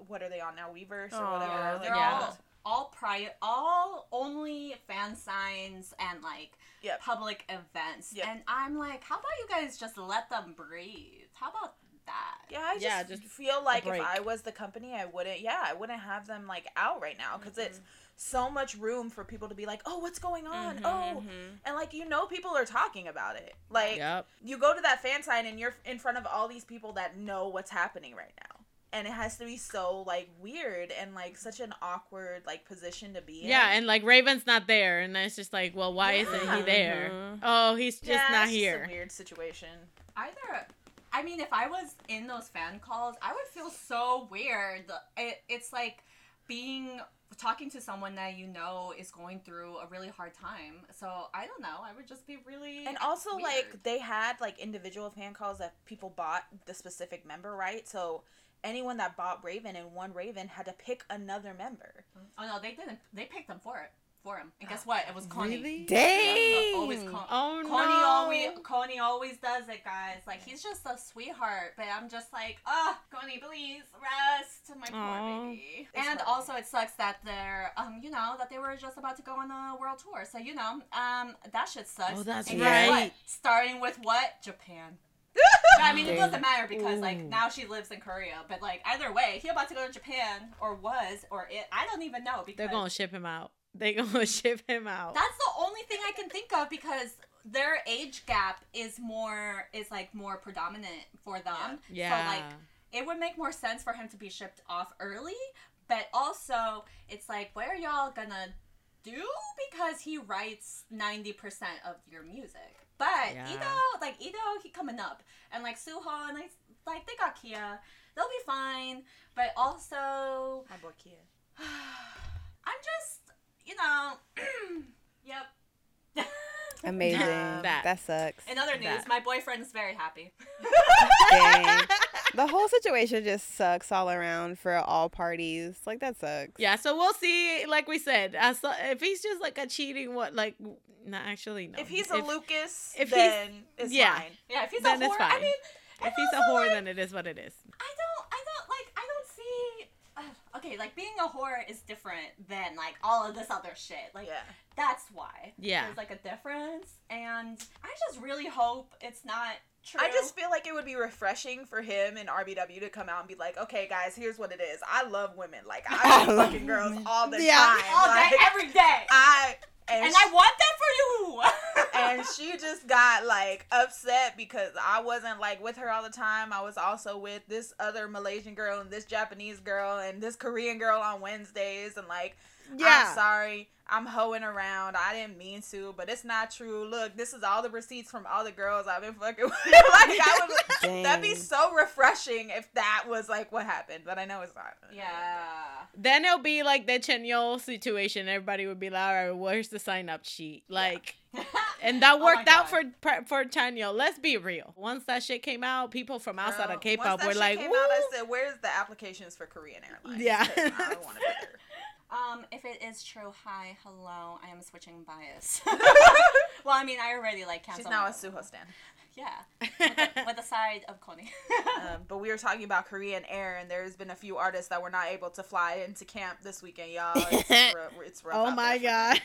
what are they on now? Weverse or Aww, whatever. They're yeah. all all prior, all only fan signs and like yep. public events. Yep. And I'm like, how about you guys just let them breathe? How about that? yeah, I just, yeah, just feel like if I was the company, I wouldn't, yeah, I wouldn't have them, like, out right now, because mm-hmm. it's so much room for people to be like, oh, what's going on? Mm-hmm, oh, mm-hmm. And, like, you know, people are talking about it. Like, yep. you go to that fan sign, and you're in front of all these people that know what's happening right now. And it has to be so, like, weird and, like, such an awkward, like, position to be in. Yeah, and, like, Raven's not there. And it's just like, well, why yeah. isn't he there? Mm-hmm. Oh, he's just yeah, not it's here. It's a weird situation. Either, I mean, if I was in those fan calls, I would feel so weird. It, it's like being, talking to someone that you know is going through a really hard time. So, I don't know. I would just be really And also, weird. Like, they had, like, individual fan calls that people bought the specific member, right? So... anyone that bought Raven and won Raven had to pick another member. Oh, no, they didn't. They picked them for it. For him. And guess what? It was Connie. Really? Dang! Yeah, always Con- oh, Connie no. Always, Connie always does it, guys. Like, he's just a sweetheart. But I'm just like, oh, Connie, please, rest. My Aww. Poor baby. It's and hard. Also, it sucks that they're, um, you know, that they were just about to go on a world tour. So, you know, um, that shit sucks. Oh, that's and right. Guess what? Starting with what? Japan. I mean, it doesn't matter because, like, now she lives in Korea. But, like, either way, he about to go to Japan or was or it. I don't even know. Because they're going to ship him out. They're going to ship him out. That's the only thing I can think of because their age gap is more, is, like, more predominant for them. Yeah. So, like, it would make more sense for him to be shipped off early. But also, it's like, where are y'all going to do? Because he writes ninety percent of your music. But yeah. Ito, like, Ito, he coming up. And, like, Suho, and, like, like, they got Kia. They'll be fine. But also... my boy Kia. I'm just, you know... yep. Amazing. Um, that. that sucks. In other news, that. my boyfriend's very happy. Dang. The whole situation just sucks all around for all parties. Like, that sucks. Yeah, so we'll see. Like we said, I saw, if he's just, like, a cheating, what, like, not actually, no. If he's a if, Lucas, if then it's yeah. fine. Yeah, if he's then a whore, I mean. If he's a whore, like, then it is what it is. I don't, I don't, like, I don't see. Uh, okay, like, being a whore is different than, like, all of this other shit. Like, yeah. that's why. Yeah. There's, like, a difference. And I just really hope it's not. True. I just feel like it would be refreshing for him and R B W to come out and be like, okay, guys, here's what it is. I love women. Like, I love fucking girls women. all the yeah. time. All like, day, every day. I And, and she, I want that for you. And she just got, like, upset because I wasn't, like, with her all the time. I was also with this other Malaysian girl and this Japanese girl and this Korean girl on Wednesdays. And, like, yeah. I'm sorry. I'm hoeing around. I didn't mean to, but it's not true. Look, this is all the receipts from all the girls I've been fucking with. Like, I would, that'd be so refreshing if that was, like, what happened. But I know it's not. Yeah. Then it'll be, like, the Chenyol situation. Everybody would be like, all right, where's the sign-up sheet? Like, yeah. and that worked oh out for for Chenyol. Let's be real. Once that shit came out, people from outside Girl, of K-pop were like, came out, I said, where's the applications for Korean Airlines? Yeah. I don't want to be there. Um, if it is true, hi, hello, I am switching bias. Well, I mean, I already, like, canceled. She's now a Suho stan. Yeah. With the, with the side of Connie. um, but we were talking about Korean Air, and there's been a few artists that were not able to fly into camp this weekend, y'all. It's, ru- it's rough. Oh, my God.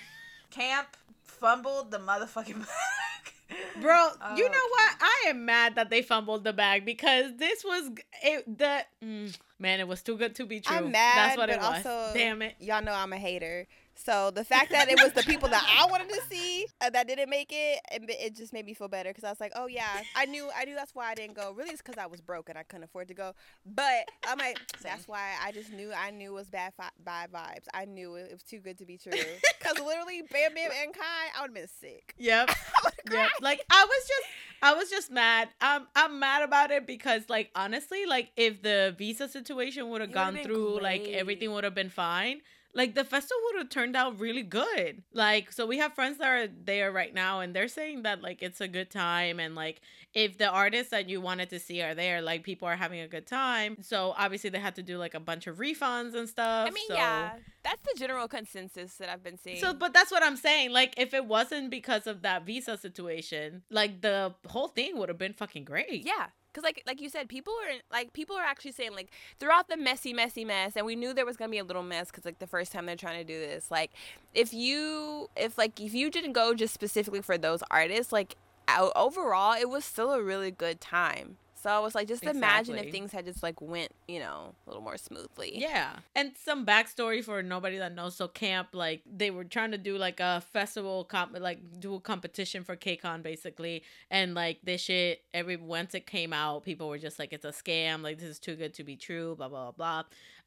Camp fumbled the motherfucking bag. Bro, oh, you know what? I am mad that they fumbled the bag because this was it, the mm, man. It was too good to be true. I'm mad, that's what but it was. Also, damn it, y'all know I'm a hater. So the fact that it was the people that I wanted to see uh, that didn't make it, it, it just made me feel better because I was like, oh yeah, I knew, I knew that's why I didn't go. Really, it's because I was broke and I couldn't afford to go. But I'm like, that's why I just knew, I knew it was bad fi- bad vibes. I knew it, it was too good to be true. Because literally, Bam Bam and Kai, I would have been sick. Yep. I yep. Like I was just, I was just mad. I'm, I'm mad about it because, like, honestly, like, if the visa situation would have gone through, great. Like everything would have been fine. Like, the festival would have turned out really good. Like, so we have friends that are there right now, and they're saying that, like, it's a good time. And, like, if the artists that you wanted to see are there, like, people are having a good time. So, obviously, they had to do, like, a bunch of refunds and stuff. I mean, so. yeah. That's the general consensus that I've been seeing. So, but that's what I'm saying. Like, if it wasn't because of that visa situation, like, the whole thing would have been fucking great. Yeah. Because, like, like you said, people are, like, people are actually saying, like, throughout the messy, messy mess, and we knew there was going to be a little mess because, like, the first time they're trying to do this, like, if you, if, like, if you didn't go just specifically for those artists, like, overall, it was still a really good time. So I was like, just exactly. imagine if things had just like went, you know, a little more smoothly. Yeah. And some backstory for nobody that knows. So camp, like they were trying to do like a festival, comp- like do a competition for K-Con basically. And like this shit, every once it came out, people were just like, it's a scam. Like this is too good to be true, blah, blah, blah, blah.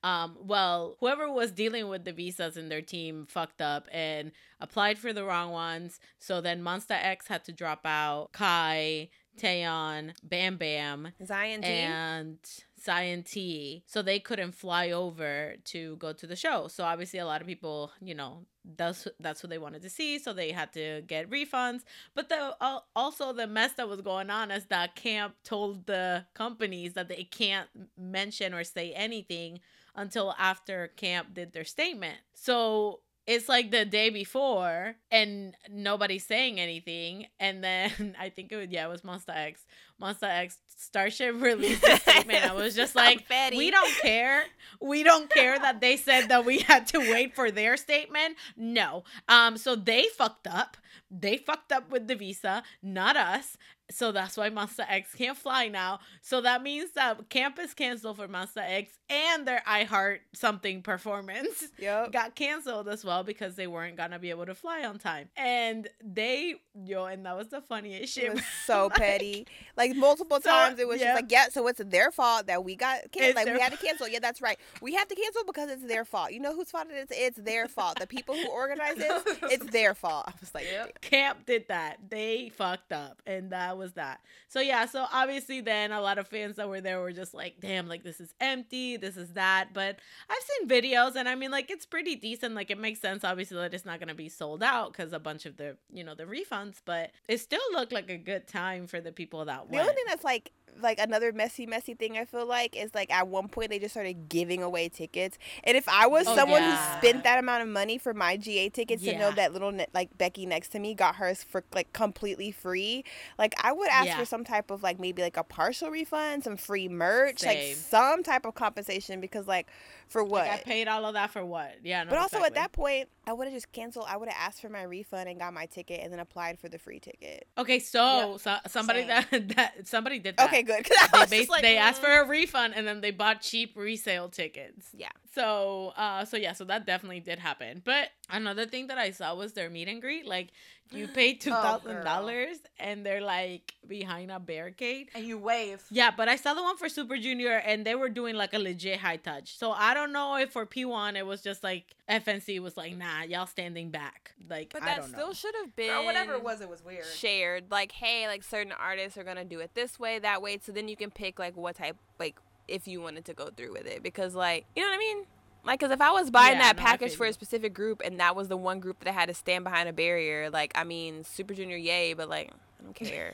Um, well, whoever was dealing with the visas in their team fucked up and applied for the wrong ones. So then Monsta X had to drop out. Kai, Taeyeon, Bam Bam, Zion T. and Zion T. So they couldn't fly over to go to the show. So obviously a lot of people, you know, that's that's what they wanted to see. So they had to get refunds. But the uh, also the mess that was going on is that camp told the companies that they can't mention or say anything until after camp did their statement. So it's like the day before and nobody's saying anything. And then I think it was, yeah, it was Monsta X. Monsta X Starship released a statement. I was just so like, petty. we don't care. We don't care that they said that we had to wait for their statement. No. Um. So they fucked up. They fucked up with the visa, not us. So that's why Monsta X can't fly now. So that means that camp is canceled for Monsta X and their iHeart something performance yep. got canceled as well because they weren't going to be able to fly on time. And they, yo, and that was the funniest shit. It was so like, petty. Like multiple so, times it was yeah. just like, yeah, so it's their fault that we got canceled. Like we had to cancel. Yeah, that's right. We have to cancel because it's their fault. You know whose fault it is? It's their fault. The people who organized this, it's their fault. I was like, yep. Camp did that. They fucked up. And that was was that. So yeah, so obviously then a lot of fans that were there were just like, damn, like this is empty, this is that. But I've seen videos and I mean like it's pretty decent. Like it makes sense obviously that it's not going to be sold out because a bunch of the, you know, the refunds, but it still looked like a good time for the people that went. The only thing that's like like another messy messy thing I feel like is like at one point they just started giving away tickets, and if I was oh, someone yeah. who spent that amount of money for my G A tickets yeah. to know that little ne- like Becky next to me got hers for like completely free, like I would ask yeah. for some type of like maybe like a partial refund, some free merch. Same. Like some type of compensation, because like for what, like I paid all of that for what? Yeah no, but also exactly. at that point I would have just canceled. I would have asked for my refund and got my ticket and then applied for the free ticket. Okay, so, yep. so somebody that, that somebody did that. Okay, good. They, based, like, they mm. asked for a refund and then they bought cheap resale tickets. Yeah. So, uh, so yeah, so that definitely did happen. But another thing that I saw was their meet and greet. Like, you paid two thousand dollars oh, and they're like behind a barricade. And you wave. Yeah, but I saw the one for Super Junior and they were doing like a legit high touch. So I don't know if for P one it was just like F N C was like, nah, y'all standing back. Like, but that I don't still know. Should have been. Or whatever it was, it was weird. Shared. Like, hey, like certain artists are going to do it this way, that way. So then you can pick like what type, like if you wanted to go through with it. Because like, you know what I mean? Like, because if I was buying yeah, that no, package for a specific group and that was the one group that I had to stand behind a barrier, like, I mean, Super Junior, yay, but, like, I don't care.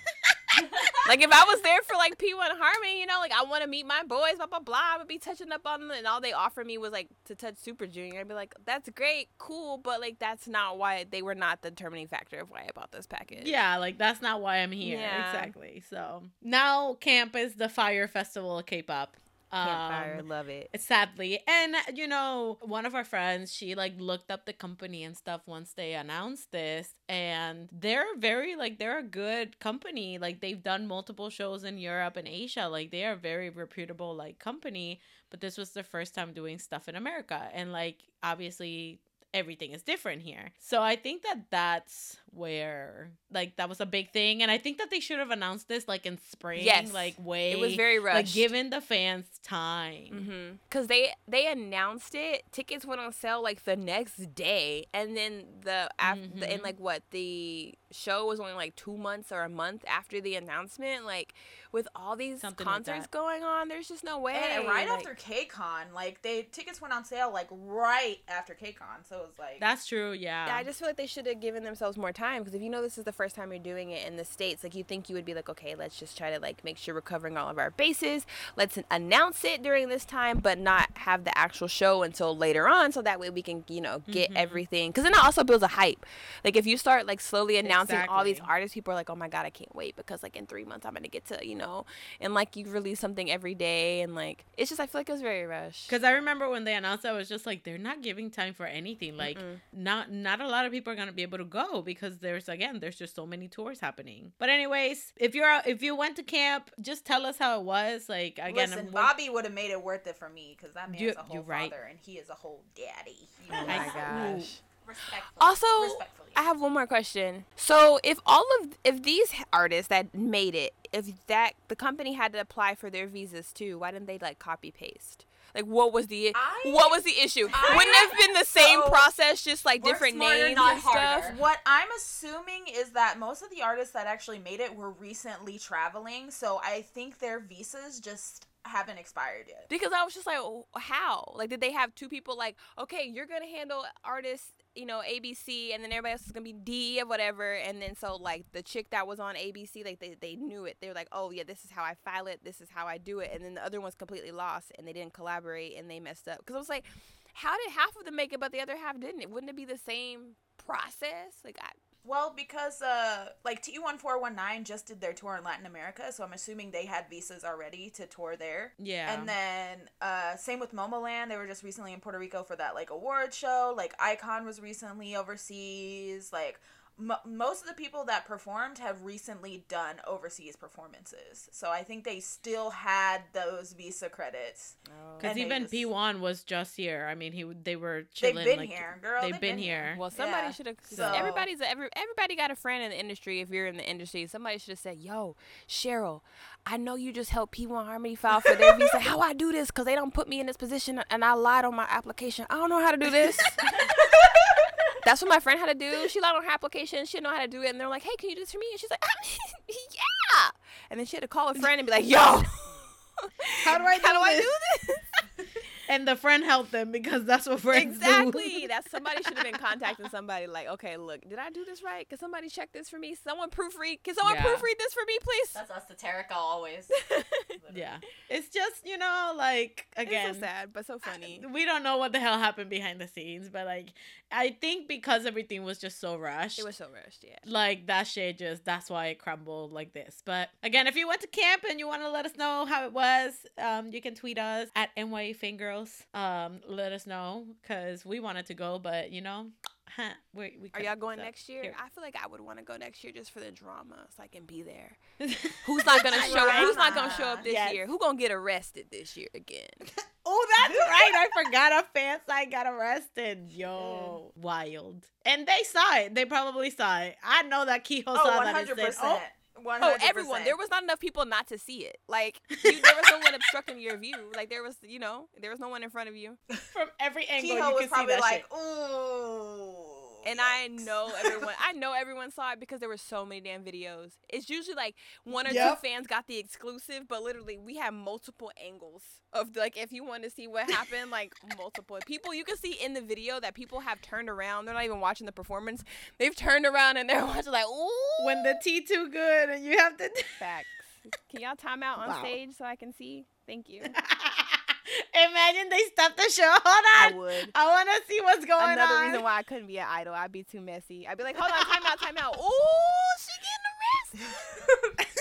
Like, if I was there for, like, P one Harmony, you know, like, I want to meet my boys, blah, blah, blah, I would be touching up on them, and all they offered me was, like, to touch Super Junior. I'd be like, that's great, cool, but, like, that's not why, they were not the determining factor of why I bought this package. Yeah, like, that's not why I'm here. Yeah. Exactly. So, now camp is the Fire Festival of K-pop. Campfire, um, love it. Sadly. And, you know, one of our friends, she, like, looked up the company and stuff once they announced this. And they're very, like, they're a good company. Like, they've done multiple shows in Europe and Asia. Like, they are a very reputable, like, company. But this was their first time doing stuff in America. And, like, obviously everything is different here. So I think that that's where, like, that was a big thing. And I think that they should have announced this, like, in spring. Yes. Like, way. It was very rushed. Like, given the fans time. Because mm-hmm. they, they announced it. Tickets went on sale, like, the next day. And then the, after, mm-hmm. and, like, what, the show was only, like, two months or a month after the announcement. Like, with all these Something concerts like going on, there's just no way. And, and right like, after K-Con, like, they, tickets went on sale, like, right after K-Con. So was like, that's true, yeah. yeah. I just feel like they should have given themselves more time, because if you know this is the first time you're doing it in the States, like you think you would be like, okay, let's just try to like make sure we're covering all of our bases. Let's announce it during this time, but not have the actual show until later on, so that way we can, you know, get mm-hmm. everything. Because then it also builds a hype. Like if you start like slowly announcing announcing exactly. all these artists, people are like, oh my God, I can't wait, because like in three months I'm going to get to, you know, and like you release something every day. And like, it's just, I feel like it was very rushed. Because I remember when they announced, I was just like, they're not giving time for anything. Like Mm-mm. not, not a lot of people are going to be able to go because there's, again, there's just so many tours happening. But anyways, if you're, if you went to camp, just tell us how it was. Like, again, listen, I'm, Bobby would have made it worth it for me, because that man's you, a whole father right. and he is a whole daddy. You know? Oh my gosh. Respectfully. Also, Respectfully. I have one more question. So, if all of if these artists that made it, if that the company had to apply for their visas too, why didn't they like copy paste? Like, what was the I, what was the issue? I, Wouldn't it have been the same so process, just like different names not and harder. Stuff? What I'm assuming is that most of the artists that actually made it were recently traveling, so I think their visas just haven't expired yet. Because I was just like, how? Like, did they have two people like, okay, you're gonna handle artists, you know, A B C, and then everybody else is gonna be D or whatever, and then so like the chick that was on A B C, like they, they knew it. They were like, oh yeah, this is how I file it, this is how I do it, and then the other one's completely lost and they didn't collaborate and they messed up. Because I was like, how did half of them make it but the other half didn't? It wouldn't it be the same process? Like I Well, because, uh, like, T U one four one nine just did their tour in Latin America, so I'm assuming they had visas already to tour there. Yeah. And then, uh, same with Momoland. They were just recently in Puerto Rico for that, like, award show. Like, Icon was recently overseas. Like, m- most of the people that performed have recently done overseas performances. So I think they still had those visa credits. Because oh. even just, P one was just here. I mean, he they were chilling. They've been like, here, girl. They've, they've been, been here. here. Well, somebody yeah. should have. So, everybody's every, everybody got a friend in the industry. If you're in the industry, somebody should have said, "Yo, Cheryl, I know you just helped P one Harmony file for their visa. How I do this? Because they don't put me in this position, and I lied on my application. I don't know how to do this." That's what my friend had to do. She lied on her application. She didn't know how to do it. And they're like, hey, can you do this for me? And she's like, yeah. And then she had to call a friend and be like, yo, how do I do, how do, I do this? And the friend helped them, because that's what friends exactly. do. Exactly. That's somebody should have been contacting somebody like, okay, look, did I do this right? Can somebody check this for me? Someone proofread. Can someone yeah. proofread this for me, please? That's us, the Terika always. yeah. It's just, you know, like, again. It's so sad, but so funny. I, we don't know what the hell happened behind the scenes, but like, I think because everything was just so rushed. It was so rushed, yeah. Like, that shit just, that's why it crumbled like this. But again, if you went to camp and you want to let us know how it was, um, you can tweet us at N Y U Fangirls. Um, let us know, because we wanted to go, but, you know, huh, we, we are y'all going so, next year? Here. I feel like I would want to go next year just for the drama, so I can be there. Who's not going to show up? Who's not going to show up this yes. year? Who's going to get arrested this year again? Oh, that's right. I forgot a fan site got arrested. Yo, yeah. Wild. And they saw it. They probably saw it. I know that Kihyo oh, saw that. one hundred percent. Said, oh, one hundred percent. Oh, everyone. There was not enough people not to see it. Like, you, there was no one obstructing your view. Like, there was, you know, there was no one in front of you. From every angle, Kihyo you could see that shit. Like, ooh. And I know everyone I know everyone saw it, because there were so many damn videos. It's usually like one or yep. two fans got the exclusive, but literally we have multiple angles of like, if you want to see what happened, like multiple people, you can see in the video that people have turned around. They're not even watching the performance. They've turned around and they're watching like, ooh. When the tea too good and you have to. Facts. Can y'all time out on wow. stage so I can see? Thank you. Imagine they stopped the show. Hold on. I would. I want to see what's going Another on. Another reason why I couldn't be an idol. I'd be too messy. I'd be like, hold on, time out, time out. Ooh, she getting arrested.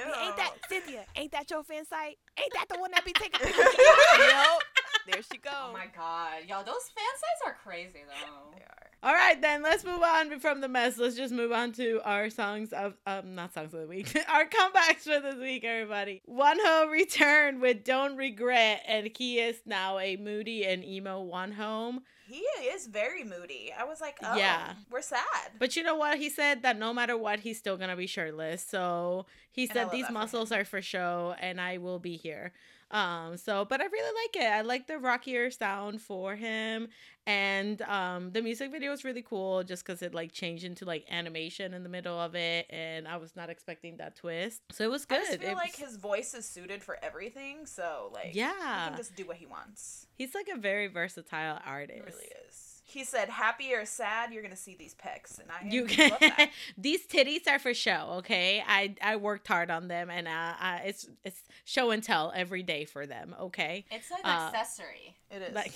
Yeah. Ain't that, Cynthia, ain't that your fan site? Ain't that the one that be taking pictures? Nope. There she goes. Oh, my God. Y'all, those fan sites are crazy, though. They are. All right, then. Let's move on from the mess. Let's just move on to our songs of, um, not songs of the week, our comebacks for this week, everybody. Wonho returned with Don't Regret, and he is now a moody and emo Wonho. He is very moody. I was like, oh, yeah. we're sad. But you know what? He said that no matter what, he's still going to be shirtless. So he said these muscles are for show and I will be here. Um, so, but I really like it. I like the rockier sound for him. And, um, the music video was really cool just cause it like changed into like animation in the middle of it. And I was not expecting that twist. So it was good. I just feel it like was... his voice is suited for everything. So like, yeah, he can just do what he wants. He's like a very versatile artist. He really is. He said, happy or sad, you're going to see these pecs. And I you love that. These titties are for show, okay? I, I worked hard on them, and uh, I, it's it's show and tell every day for them, okay? It's an uh, accessory. It is. Like,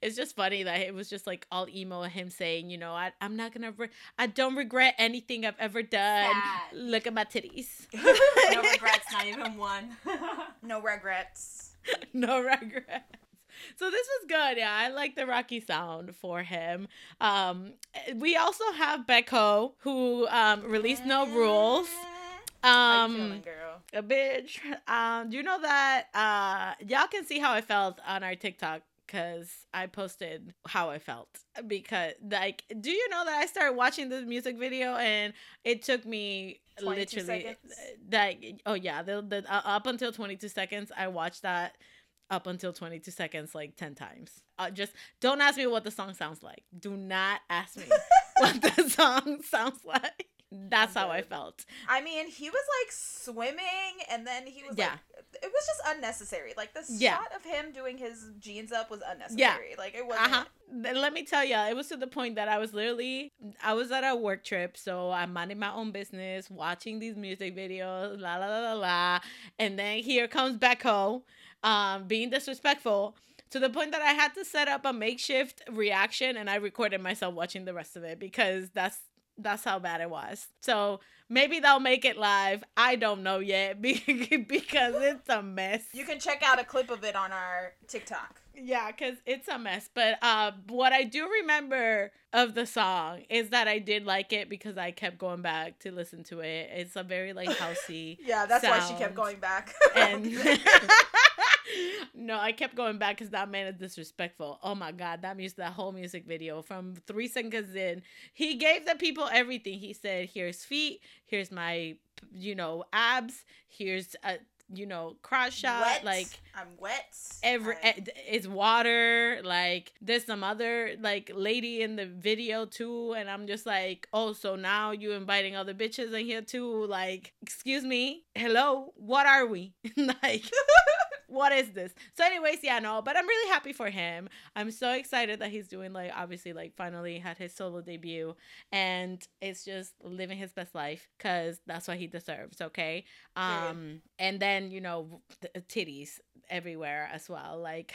it's just funny that it was just like all emo and him saying, you know, I, I'm not going to, re- I don't regret anything I've ever done. Sad. Look at my titties. No regrets, not even one. No regrets. No regrets. So this was good. Yeah, I like the rocky sound for him. Um, we also have Baekho, who um, released No Rules. Um, feeling, girl? A bitch. Um, do you know that? Uh, y'all can see how I felt on our TikTok because I posted how I felt. Because, like, do you know that I started watching this music video and it took me literally, like, oh yeah, the, the, uh, up until twenty-two seconds, I watched that. Up until twenty-two seconds, like ten times. Uh, just don't ask me what the song sounds like. Do not ask me what the song sounds like. That's how I felt. I mean, he was like swimming, and then he was yeah. like, it was just unnecessary. Like the yeah. shot of him doing his jeans up was unnecessary. Yeah. Like it wasn't. Uh-huh. Let me tell you, it was to the point that I was literally, I was at a work trip, so I'm minding my own business, watching these music videos, la la la la la, and then here comes Baekho, um, being disrespectful. To the point that I had to set up a makeshift reaction, and I recorded myself watching the rest of it because that's that's how bad it was. So maybe they'll make it live. I don't know yet because it's a mess. You can check out a clip of it on our TikTok. Yeah, because it's a mess. But uh, what I do remember of the song is that I did like it because I kept going back to listen to it. It's a very, like, housey yeah, that's sound. Why she kept going back. And... No, I kept going back because that man is disrespectful. Oh my God, that music, that whole music video from three seconds in, he gave the people everything. He said, "Here's feet, here's my, you know, abs, here's a, you know, cross shot, wet. Like I'm wet. Every I'm... it's water. Like there's some other like lady in the video too, and I'm just like, oh, so now you inviting other bitches in here too? Like, excuse me, hello, what are we like?" What is this? So anyways, yeah, no, but I'm really happy for him. I'm so excited that he's doing, like, obviously, like, finally had his solo debut, and it's just living his best life because that's what he deserves, okay? Um, yeah. And then, you know, the titties everywhere as well. Like,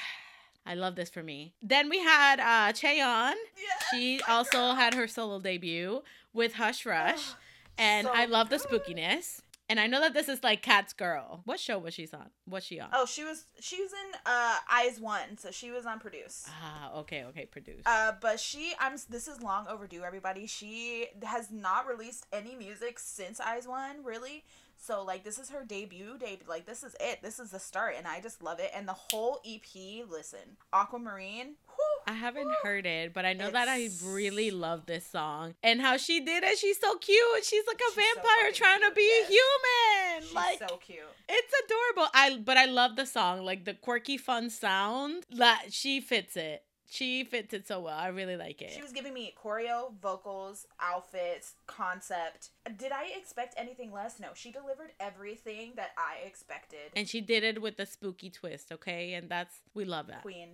I love this for me. Then we had uh, Chaeyeon. Yes, she also God. had her solo debut with Hush Rush, oh, and so I love good. the spookiness. And I know that this is like Kat's girl. What show was she on? Was she on? Oh, she was she was in uh, Eyes One, so she was on Produce. Ah, okay, okay, Produce. Uh, but she, I'm. This is long overdue, everybody. She has not released any music since Eyes One, really. So, like, this is her debut, debut. Like, this is it. This is the start, and I just love it. And the whole E P, listen, Aquamarine. I haven't heard it, but I know it's... that I really love this song. And how she did it, she's so cute. She's like a she's vampire so trying cute. to be yes. a human. She's like, so cute. It's adorable. I But I love the song. Like, the quirky, fun sound. Like, she fits it. She fits it so well. I really like it. She was giving me choreo, vocals, outfits, concept. Did I expect anything less? No. She delivered everything that I expected. And she did it with a spooky twist, okay? And that's, we love that. Queen.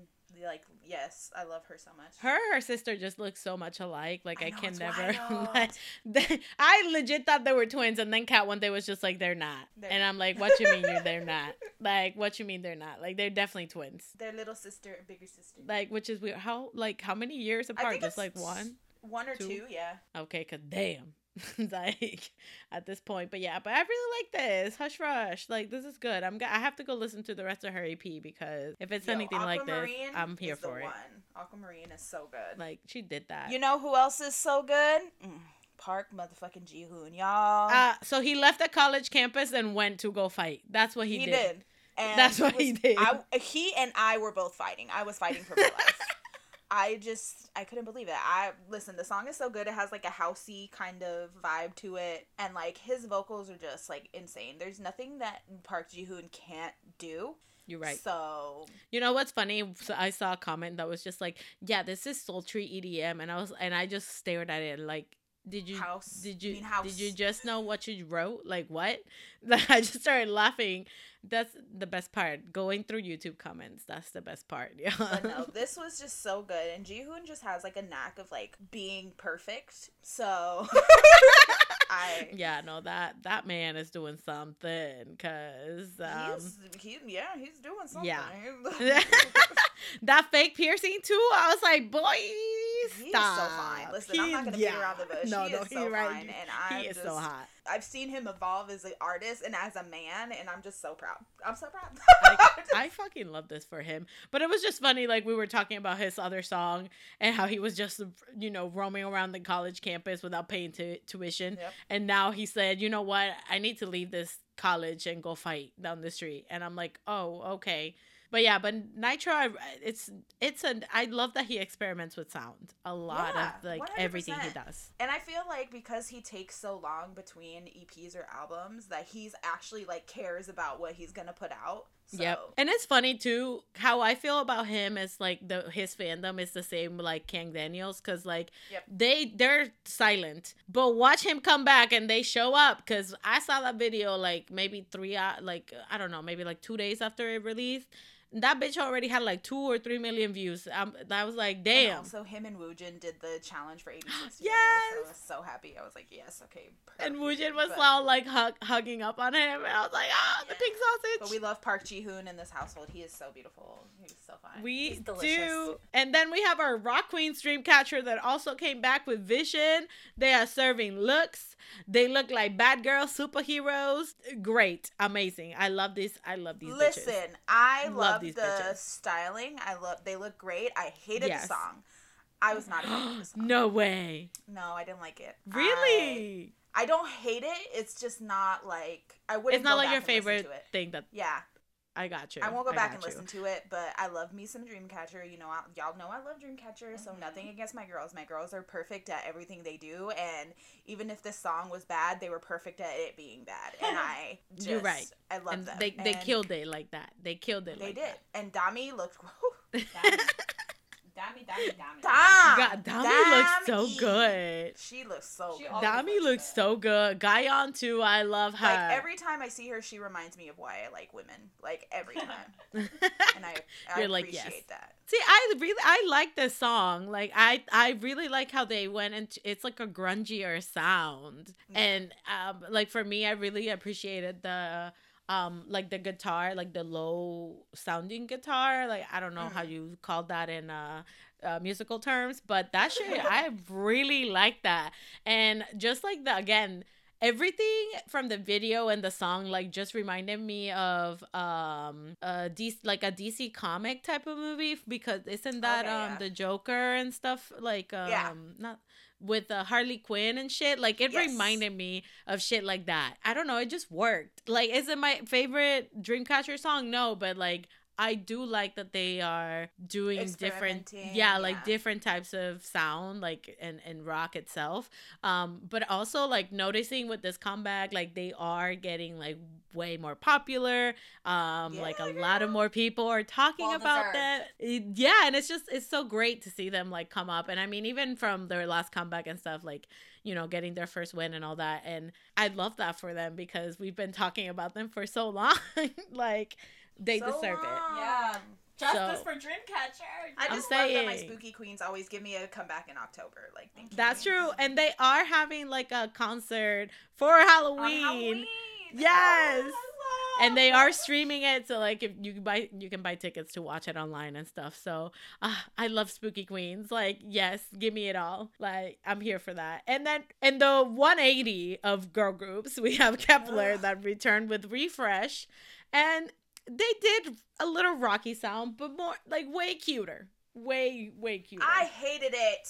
Like, yes, I love her so much. Her and her sister just look so much alike. Like, I, I know, can never. Like, they, I legit thought they were twins, and then Kat one day was just like, they're not. They're and not. I'm like, what you mean you're, they're not? Like, what you mean they're not? Like, they're definitely twins. Their little sister and bigger sister. Like, which is weird. How, like, how many years apart? I think just like one? One or two, two yeah. Okay, because damn. Like at this point, but yeah, but I really like this Hush Rush. Like, this is good. I'm gonna I have to go listen to the rest of her E P because if it's Yo, anything like this, I'm here is for the it. One. Aquamarine is so good. Like, she did that. You know who else is so good? Mm. Park motherfucking Jihoon, y'all. Uh, so he left the college campus and went to go fight. That's what he, he did. did. And That's what was, he did. I, he and I were both fighting. I was fighting for my life. I just, I couldn't believe it. I, listen, the song is so good. It has, like, a housey kind of vibe to it. And, like, his vocals are just, like, insane. There's nothing that Park Jihoon can't do. You're right. So. You know what's funny? So I saw a comment that was just like, yeah, this is sultry E D M. And I was, and I just stared at it like, did you house did you I mean, house. did you just know what you wrote? Like what? Like I just started laughing. That's the best part. Going through YouTube comments. That's the best part. Yeah. But no, this was just so good. And Jihoon just has like a knack of like being perfect. So I yeah no that that man is doing something, cause um, he's, he, yeah he's doing something. Yeah. That fake piercing too. I was like, boy. He's so fine. Listen, he, I'm not going to yeah. beat around the bush. No, he no, is so right. fine. And I he is just, so hot. I've seen him evolve as an artist and as a man, and I'm just so proud. I'm so proud. I, I fucking love this for him. But it was just funny, like, we were talking about his other song and how he was just, you know, roaming around the college campus without paying t- tuition. Yep. And now he said, you know what? I need to leave this college and go fight down the street. And I'm like, oh, okay. But yeah, but Nitro, I, it's it's an I love that he experiments with sound a lot yeah, of like one hundred percent everything he does. And I feel like because he takes so long between E Ps or albums that he's actually like cares about what he's gonna put out. So. Yep. And it's funny too how I feel about him is like the his fandom is the same like Kang Daniels, because like yep. they they're silent, but watch him come back and they show up. Because I saw that video like maybe three like I don't know maybe like two days after it released. That bitch already had like two or three million views. Um, I was like, damn. And also, him and Woojin did the challenge for eighty-six. Yes. So I was so happy. I was like, yes, okay. Perfect. And Woojin was but, all like hug- hugging up on him, and I was like, ah, yeah. the pig sausage. But we love Park Jihoon in this household. He is so beautiful. He's so fine. We He's delicious. do. And then we have our Rock Queen's Dreamcatcher that also came back with Vision. They are serving looks. They look like bad girl superheroes. Great, amazing. I love this. I love these. Listen, bitches. I love. love the bitches. styling. I love they look great. I hated yes. the song. I was not a fan of the song. No way. No, I didn't like it. Really? I, I don't hate it. It's just not like I wouldn't It's not go like your favorite thing that Yeah. I got you. I won't go I back and you. listen to it, but I love me some Dreamcatcher. You know, I, y'all know I love Dreamcatcher, mm-hmm. so nothing against my girls. My girls are perfect at everything they do, and even if this song was bad, they were perfect at it being bad. And I just, You're right. I love and them. They, they and killed it like that. They killed it they like did. that. They did. And Dami looked... Whew, Dami. Dami, Dami, Dami. Dom. God, Dami, Dami looks so good. She looks so she good. Dami looks good. so good. Guyon too. I love her. Like every time I see her, she reminds me of why I like women. Like every time. And I, I You're appreciate like, yes. that. See, I really I like this song. Like I, I really like how they went and it's like a grungier sound. Yeah. And um, like for me, I really appreciated the Um, like the guitar, like the low sounding guitar, like I don't know mm. how you call that in uh, uh, musical terms, but that shit, I really like that. And just like the, again, everything from the video and the song, like, just reminded me of um a D- like a D C comic type of movie, because isn't that okay, um yeah. the Joker and stuff, like um yeah. not with uh, Harley Quinn and shit, like it yes. reminded me of shit like that. I don't know, it just worked. Like, is it my favorite Dreamcatcher song? No, but like I do like that they are doing different, yeah, like yeah. different types of sound, like and, and rock itself. Um, but also like noticing with this comeback, like they are getting like way more popular. Um, yeah, like a yeah. lot of more people are talking well about deserved. that. It, yeah, and it's just it's so great to see them like come up. And I mean, even from their last comeback and stuff, like, you know, getting their first win and all that. And I love that for them, because we've been talking about them for so long, like. They so deserve long. it. Yeah. Justice so, for Dreamcatcher. I just I'm love saying. that my spooky queens always give me a comeback in October. Like, thank you. That's queens. true. And they are having like a concert for Halloween. On Halloween. Yes. Oh, and they are streaming it, so like if you buy you can buy tickets to watch it online and stuff. So uh, I love spooky queens. Like, yes, give me it all. Like, I'm here for that. And then in the one eighty of girl groups, we have Kepler Ugh. that returned with Refresh, and they did a little rocky sound, but more like way cuter. Way, way cuter. I hated it.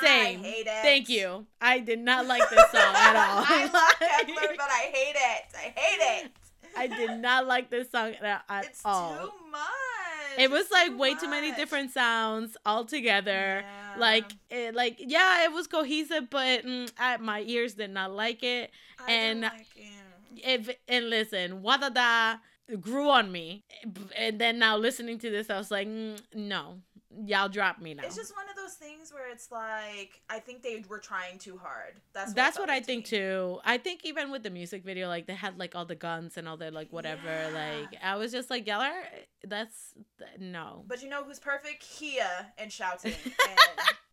Same. I hate it. Thank you. I did not like this song at all. I love Kepler, but I hate it. I hate it. I did not like this song at, at it's all. It's too much. It was it's like too way much. too many different sounds all together. Yeah. Like, it, like, yeah, it was cohesive, but mm, I, my ears did not like it. I and didn't like it. If, and listen, wada da. grew on me, and then now listening to this I was like, mm, no, y'all drop me now. It's just one of those those things where it's like, I think they were trying too hard. That's what, That's what I think, too. I think even with the music video, like, they had, like, all the guns and all the, like, whatever. Yeah. Like, I was just like, y'all are, that's, no. But you know who's perfect? Kia and shouting. And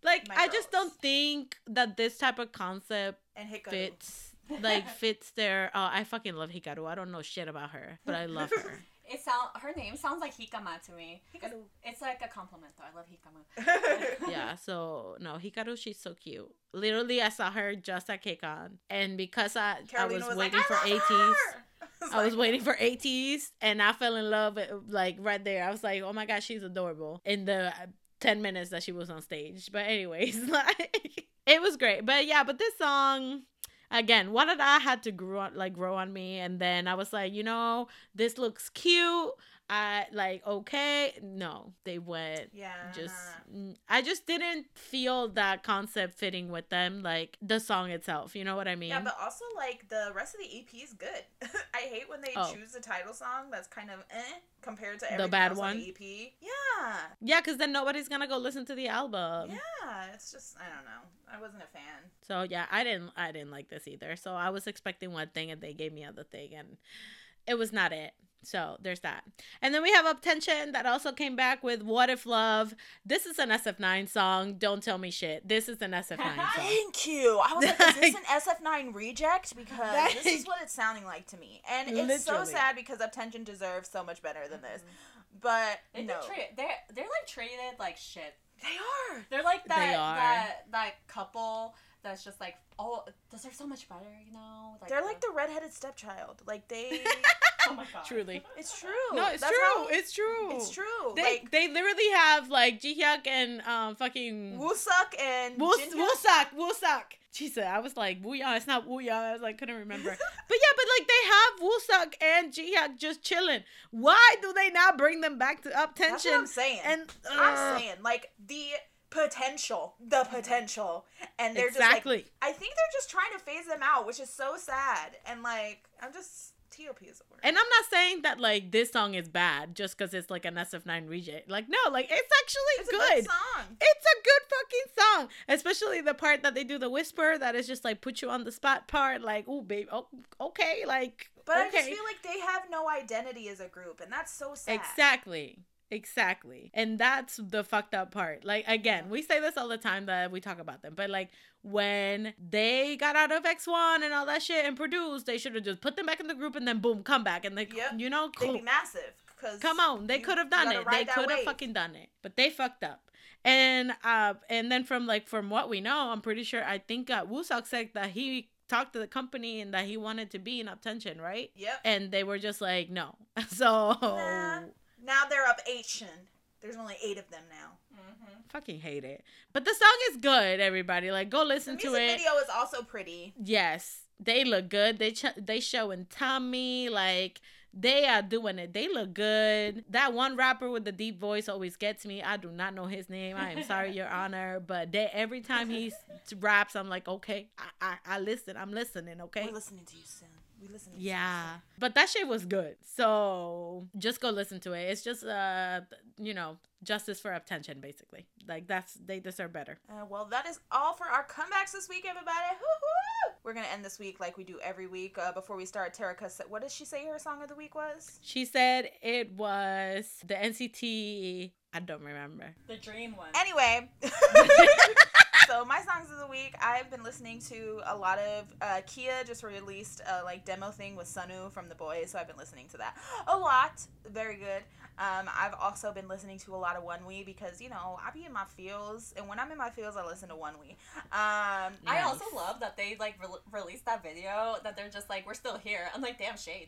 like, I girls. just don't think that this type of concept and fits, like, fits their, oh, I fucking love Hikaru. I don't know shit about her, but I love her. It sound her name sounds like Hikama to me. Hikaru. It's like a compliment though. I love Hikama. Yeah, so no, Hikaru, she's so cute. Literally, I saw her just at K-Con, and because I Carolina I was, was waiting like, for Ateez, I, I was like, waiting for Ateez, and I fell in love like right there. I was like, oh my god, she's adorable. In the ten minutes that she was on stage, but anyways, like it was great. But yeah, but this song. Again, what did I had to grow on, like grow on me, and then I was like, you know, this looks cute. I like okay. No, they went. Yeah. Just I just didn't feel that concept fitting with them, like the song itself. You know what I mean? Yeah, but also like the rest of the E P is good. I hate when they oh. choose a title song that's kind of eh compared to every the bad one on the E P. Yeah. Yeah, because then nobody's gonna go listen to the album. Yeah, it's just I don't know. I wasn't a fan. So yeah, I didn't I didn't like this either. So I was expecting one thing and they gave me other thing and it was not it. So there's that. And then we have UP ten tion that also came back with What If Love. This is an S F nine song. Don't tell me shit. This is an S F nine song. Thank you. I was like, is this an S F nine reject? Because this is what it's sounding like to me. And it's Literally. so sad because UP ten tion deserves so much better than this. But they no. They're, they're, they're like treated like shit. They are. They're like that they that that couple that's just like, oh, those are so much better, you know? Like, they're like the redheaded stepchild. Like they oh my god. Truly. It's true. No, it's that's true. How, it's true. It's true. They like, they literally have like Jihyuk and um fucking Woosok and Woos- Woosok, Woosok. Jesus, I was like Wooyoung. It's not Wooyoung. I was like couldn't remember. But yeah, but like they have Woosok and Jihyuk just chilling. Why do they not bring them back to UP ten tion? That's what I'm saying. And uh, I'm saying like the potential, the potential, and they're exactly. just like I think they're just trying to phase them out, which is so sad. And like I'm just. T O P is a word. And I'm not saying that, like, this song is bad just because it's, like, an S F nine reject. Like, no, like, it's actually it's good. It's a good song. It's a good fucking song. Especially the part that they do the whisper that is just, like, put you on the spot part. Like, ooh, babe, oh, okay, like, But okay. I just feel like they have no identity as a group, and that's so sad. Exactly. Exactly. And that's the fucked up part. Like, again, we say this all the time that we talk about them, but, like, when they got out of X one and all that shit and produced, they should have just put them back in the group and then boom, come back. And, like, yep. you know, cool. They'd be massive. Come on. They could have done it. They could have fucking done it. But they fucked up. And uh, and then from, like, from what we know, I'm pretty sure, I think uh, Woosok said that he talked to the company and that he wanted to be in UP ten tion, right? Yep. And they were just like, no. So... Nah. Now they're up eight. There's only eight of them now. Mm-hmm. Fucking hate it. But the song is good, everybody. Like, go listen to it. The music video is also pretty. Yes. They look good. They ch- they showing Tommy. Like, they are doing it. They look good. That one rapper with the deep voice always gets me. I do not know his name. I am sorry, Your Honor. But they, every time he raps, I'm like, okay, I, I, I listen. I'm listening, okay? We're listening to you soon. We listen to yeah it. But that shit was good, so just go listen to it. It's just uh you know justice for UP ten tion, basically. Like, that's they deserve better. Uh, well, that is all for our comebacks this week, everybody. Woo-hoo! We're gonna end this week like we do every week. Uh, before we start, Terika said, what did she say her song of the week was? She said it was the N C T, I don't remember, the Dream one anyway. So my songs of the week, I've been listening to a lot of, uh, Kia just released a, like, demo thing with Sunu from The Boys, so I've been listening to that a lot. Very good. Um, I've also been listening to a lot of One Wee because, you know, I be in my feels, and when I'm in my feels, I listen to One Wee. Um, nice. I also love that they, like, re- released that video that they're just like, we're still here. I'm like, damn shade.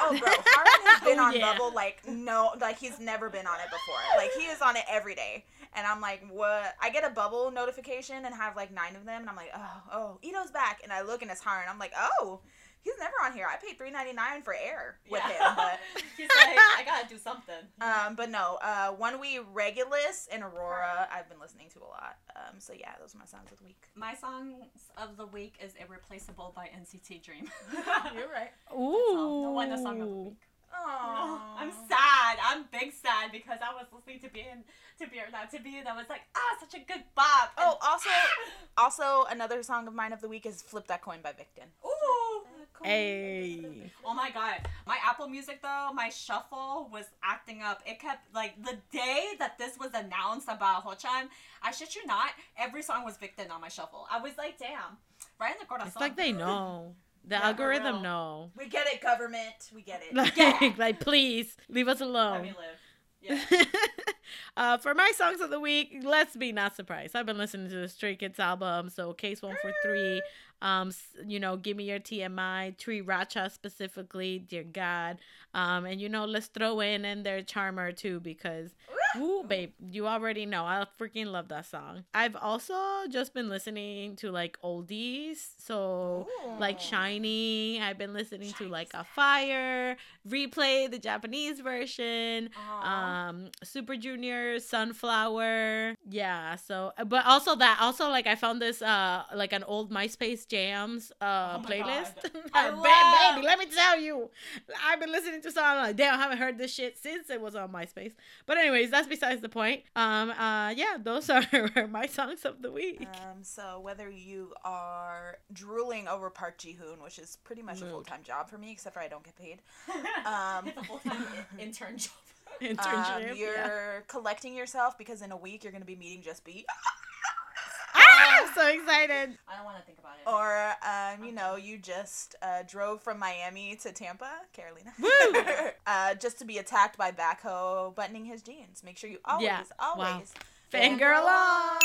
Oh, bro, Harmon has been oh, on yeah. Bubble, like, no, like, he's never been on it before. Like, he is on it every day. And I'm like, what? I get a Bubble notification and have, like, nine of them. And I'm like, oh, oh, Ito's back. And I look, and it's hard. And I'm like, oh, he's never on here. I paid three ninety-nine for air with yeah. him. But he's like, I got to do something. Um, But no, uh, One Wee, Regulus, and Aurora, I've been listening to a lot. Um, So, yeah, those are my songs of the week. My songs of the week is Irreplaceable by N C T Dream. You're right. Ooh. No one, the song of the week. Aww. I'm sad. I'm big sad because I was listening to Be and to Be or Not to Be, and I was like, ah, such a good bop. And oh, also, also another song of mine of the week is "Flip That Coin" by Victon. Ooh, hey. Oh my god, my Apple Music though, my shuffle was acting up. It kept like the day that this was announced about Heo Chan, I shit you not, every song was Victon on my shuffle. I was like, damn, right in the corazón. It's like they know. The yeah, algorithm, no. We get it, government. We get it. Like, yeah. like please, leave us alone. Let me live. Yeah. uh, for my songs of the week, let's be not surprised. I've been listening to the Stray Kids album, so Case one four three, um, you know, Give Me Your T M I, Tree Racha specifically, Dear God. Um, and, you know, let's throw in and their Charmer, too, because... Ooh, babe, you already know. I freaking love that song. I've also just been listening to, like, oldies. So, ooh. Like, Shiny. I've been listening Shiny to, like, A Fire, Replay, the Japanese version, aww. um, Super Junior, Sunflower. Yeah, so, but also that, also, like, I found this, uh, like, an old MySpace Jams uh, oh my playlist. I love- baby, let me tell you. I've been listening to songs. Like, damn, I haven't heard this shit since it was on MySpace. But anyways, that's besides the point. Um. Uh. Yeah. Those are my songs of the week. Um. So whether you are drooling over Park Jihoon, which is pretty much Mood. a full time job for me, except for I don't get paid. Um, it's a full time intern job. Internship. Um, you're yeah. collecting yourself because in a week you're gonna be meeting Just Beat. I'm so excited. I don't want to think about it. Or, um, you know, you just uh, drove from Miami to Tampa, Carolina. Woo! uh, just to be attacked by Baekho buttoning his jeans. Make sure you always, yeah. always wow. fangirl on.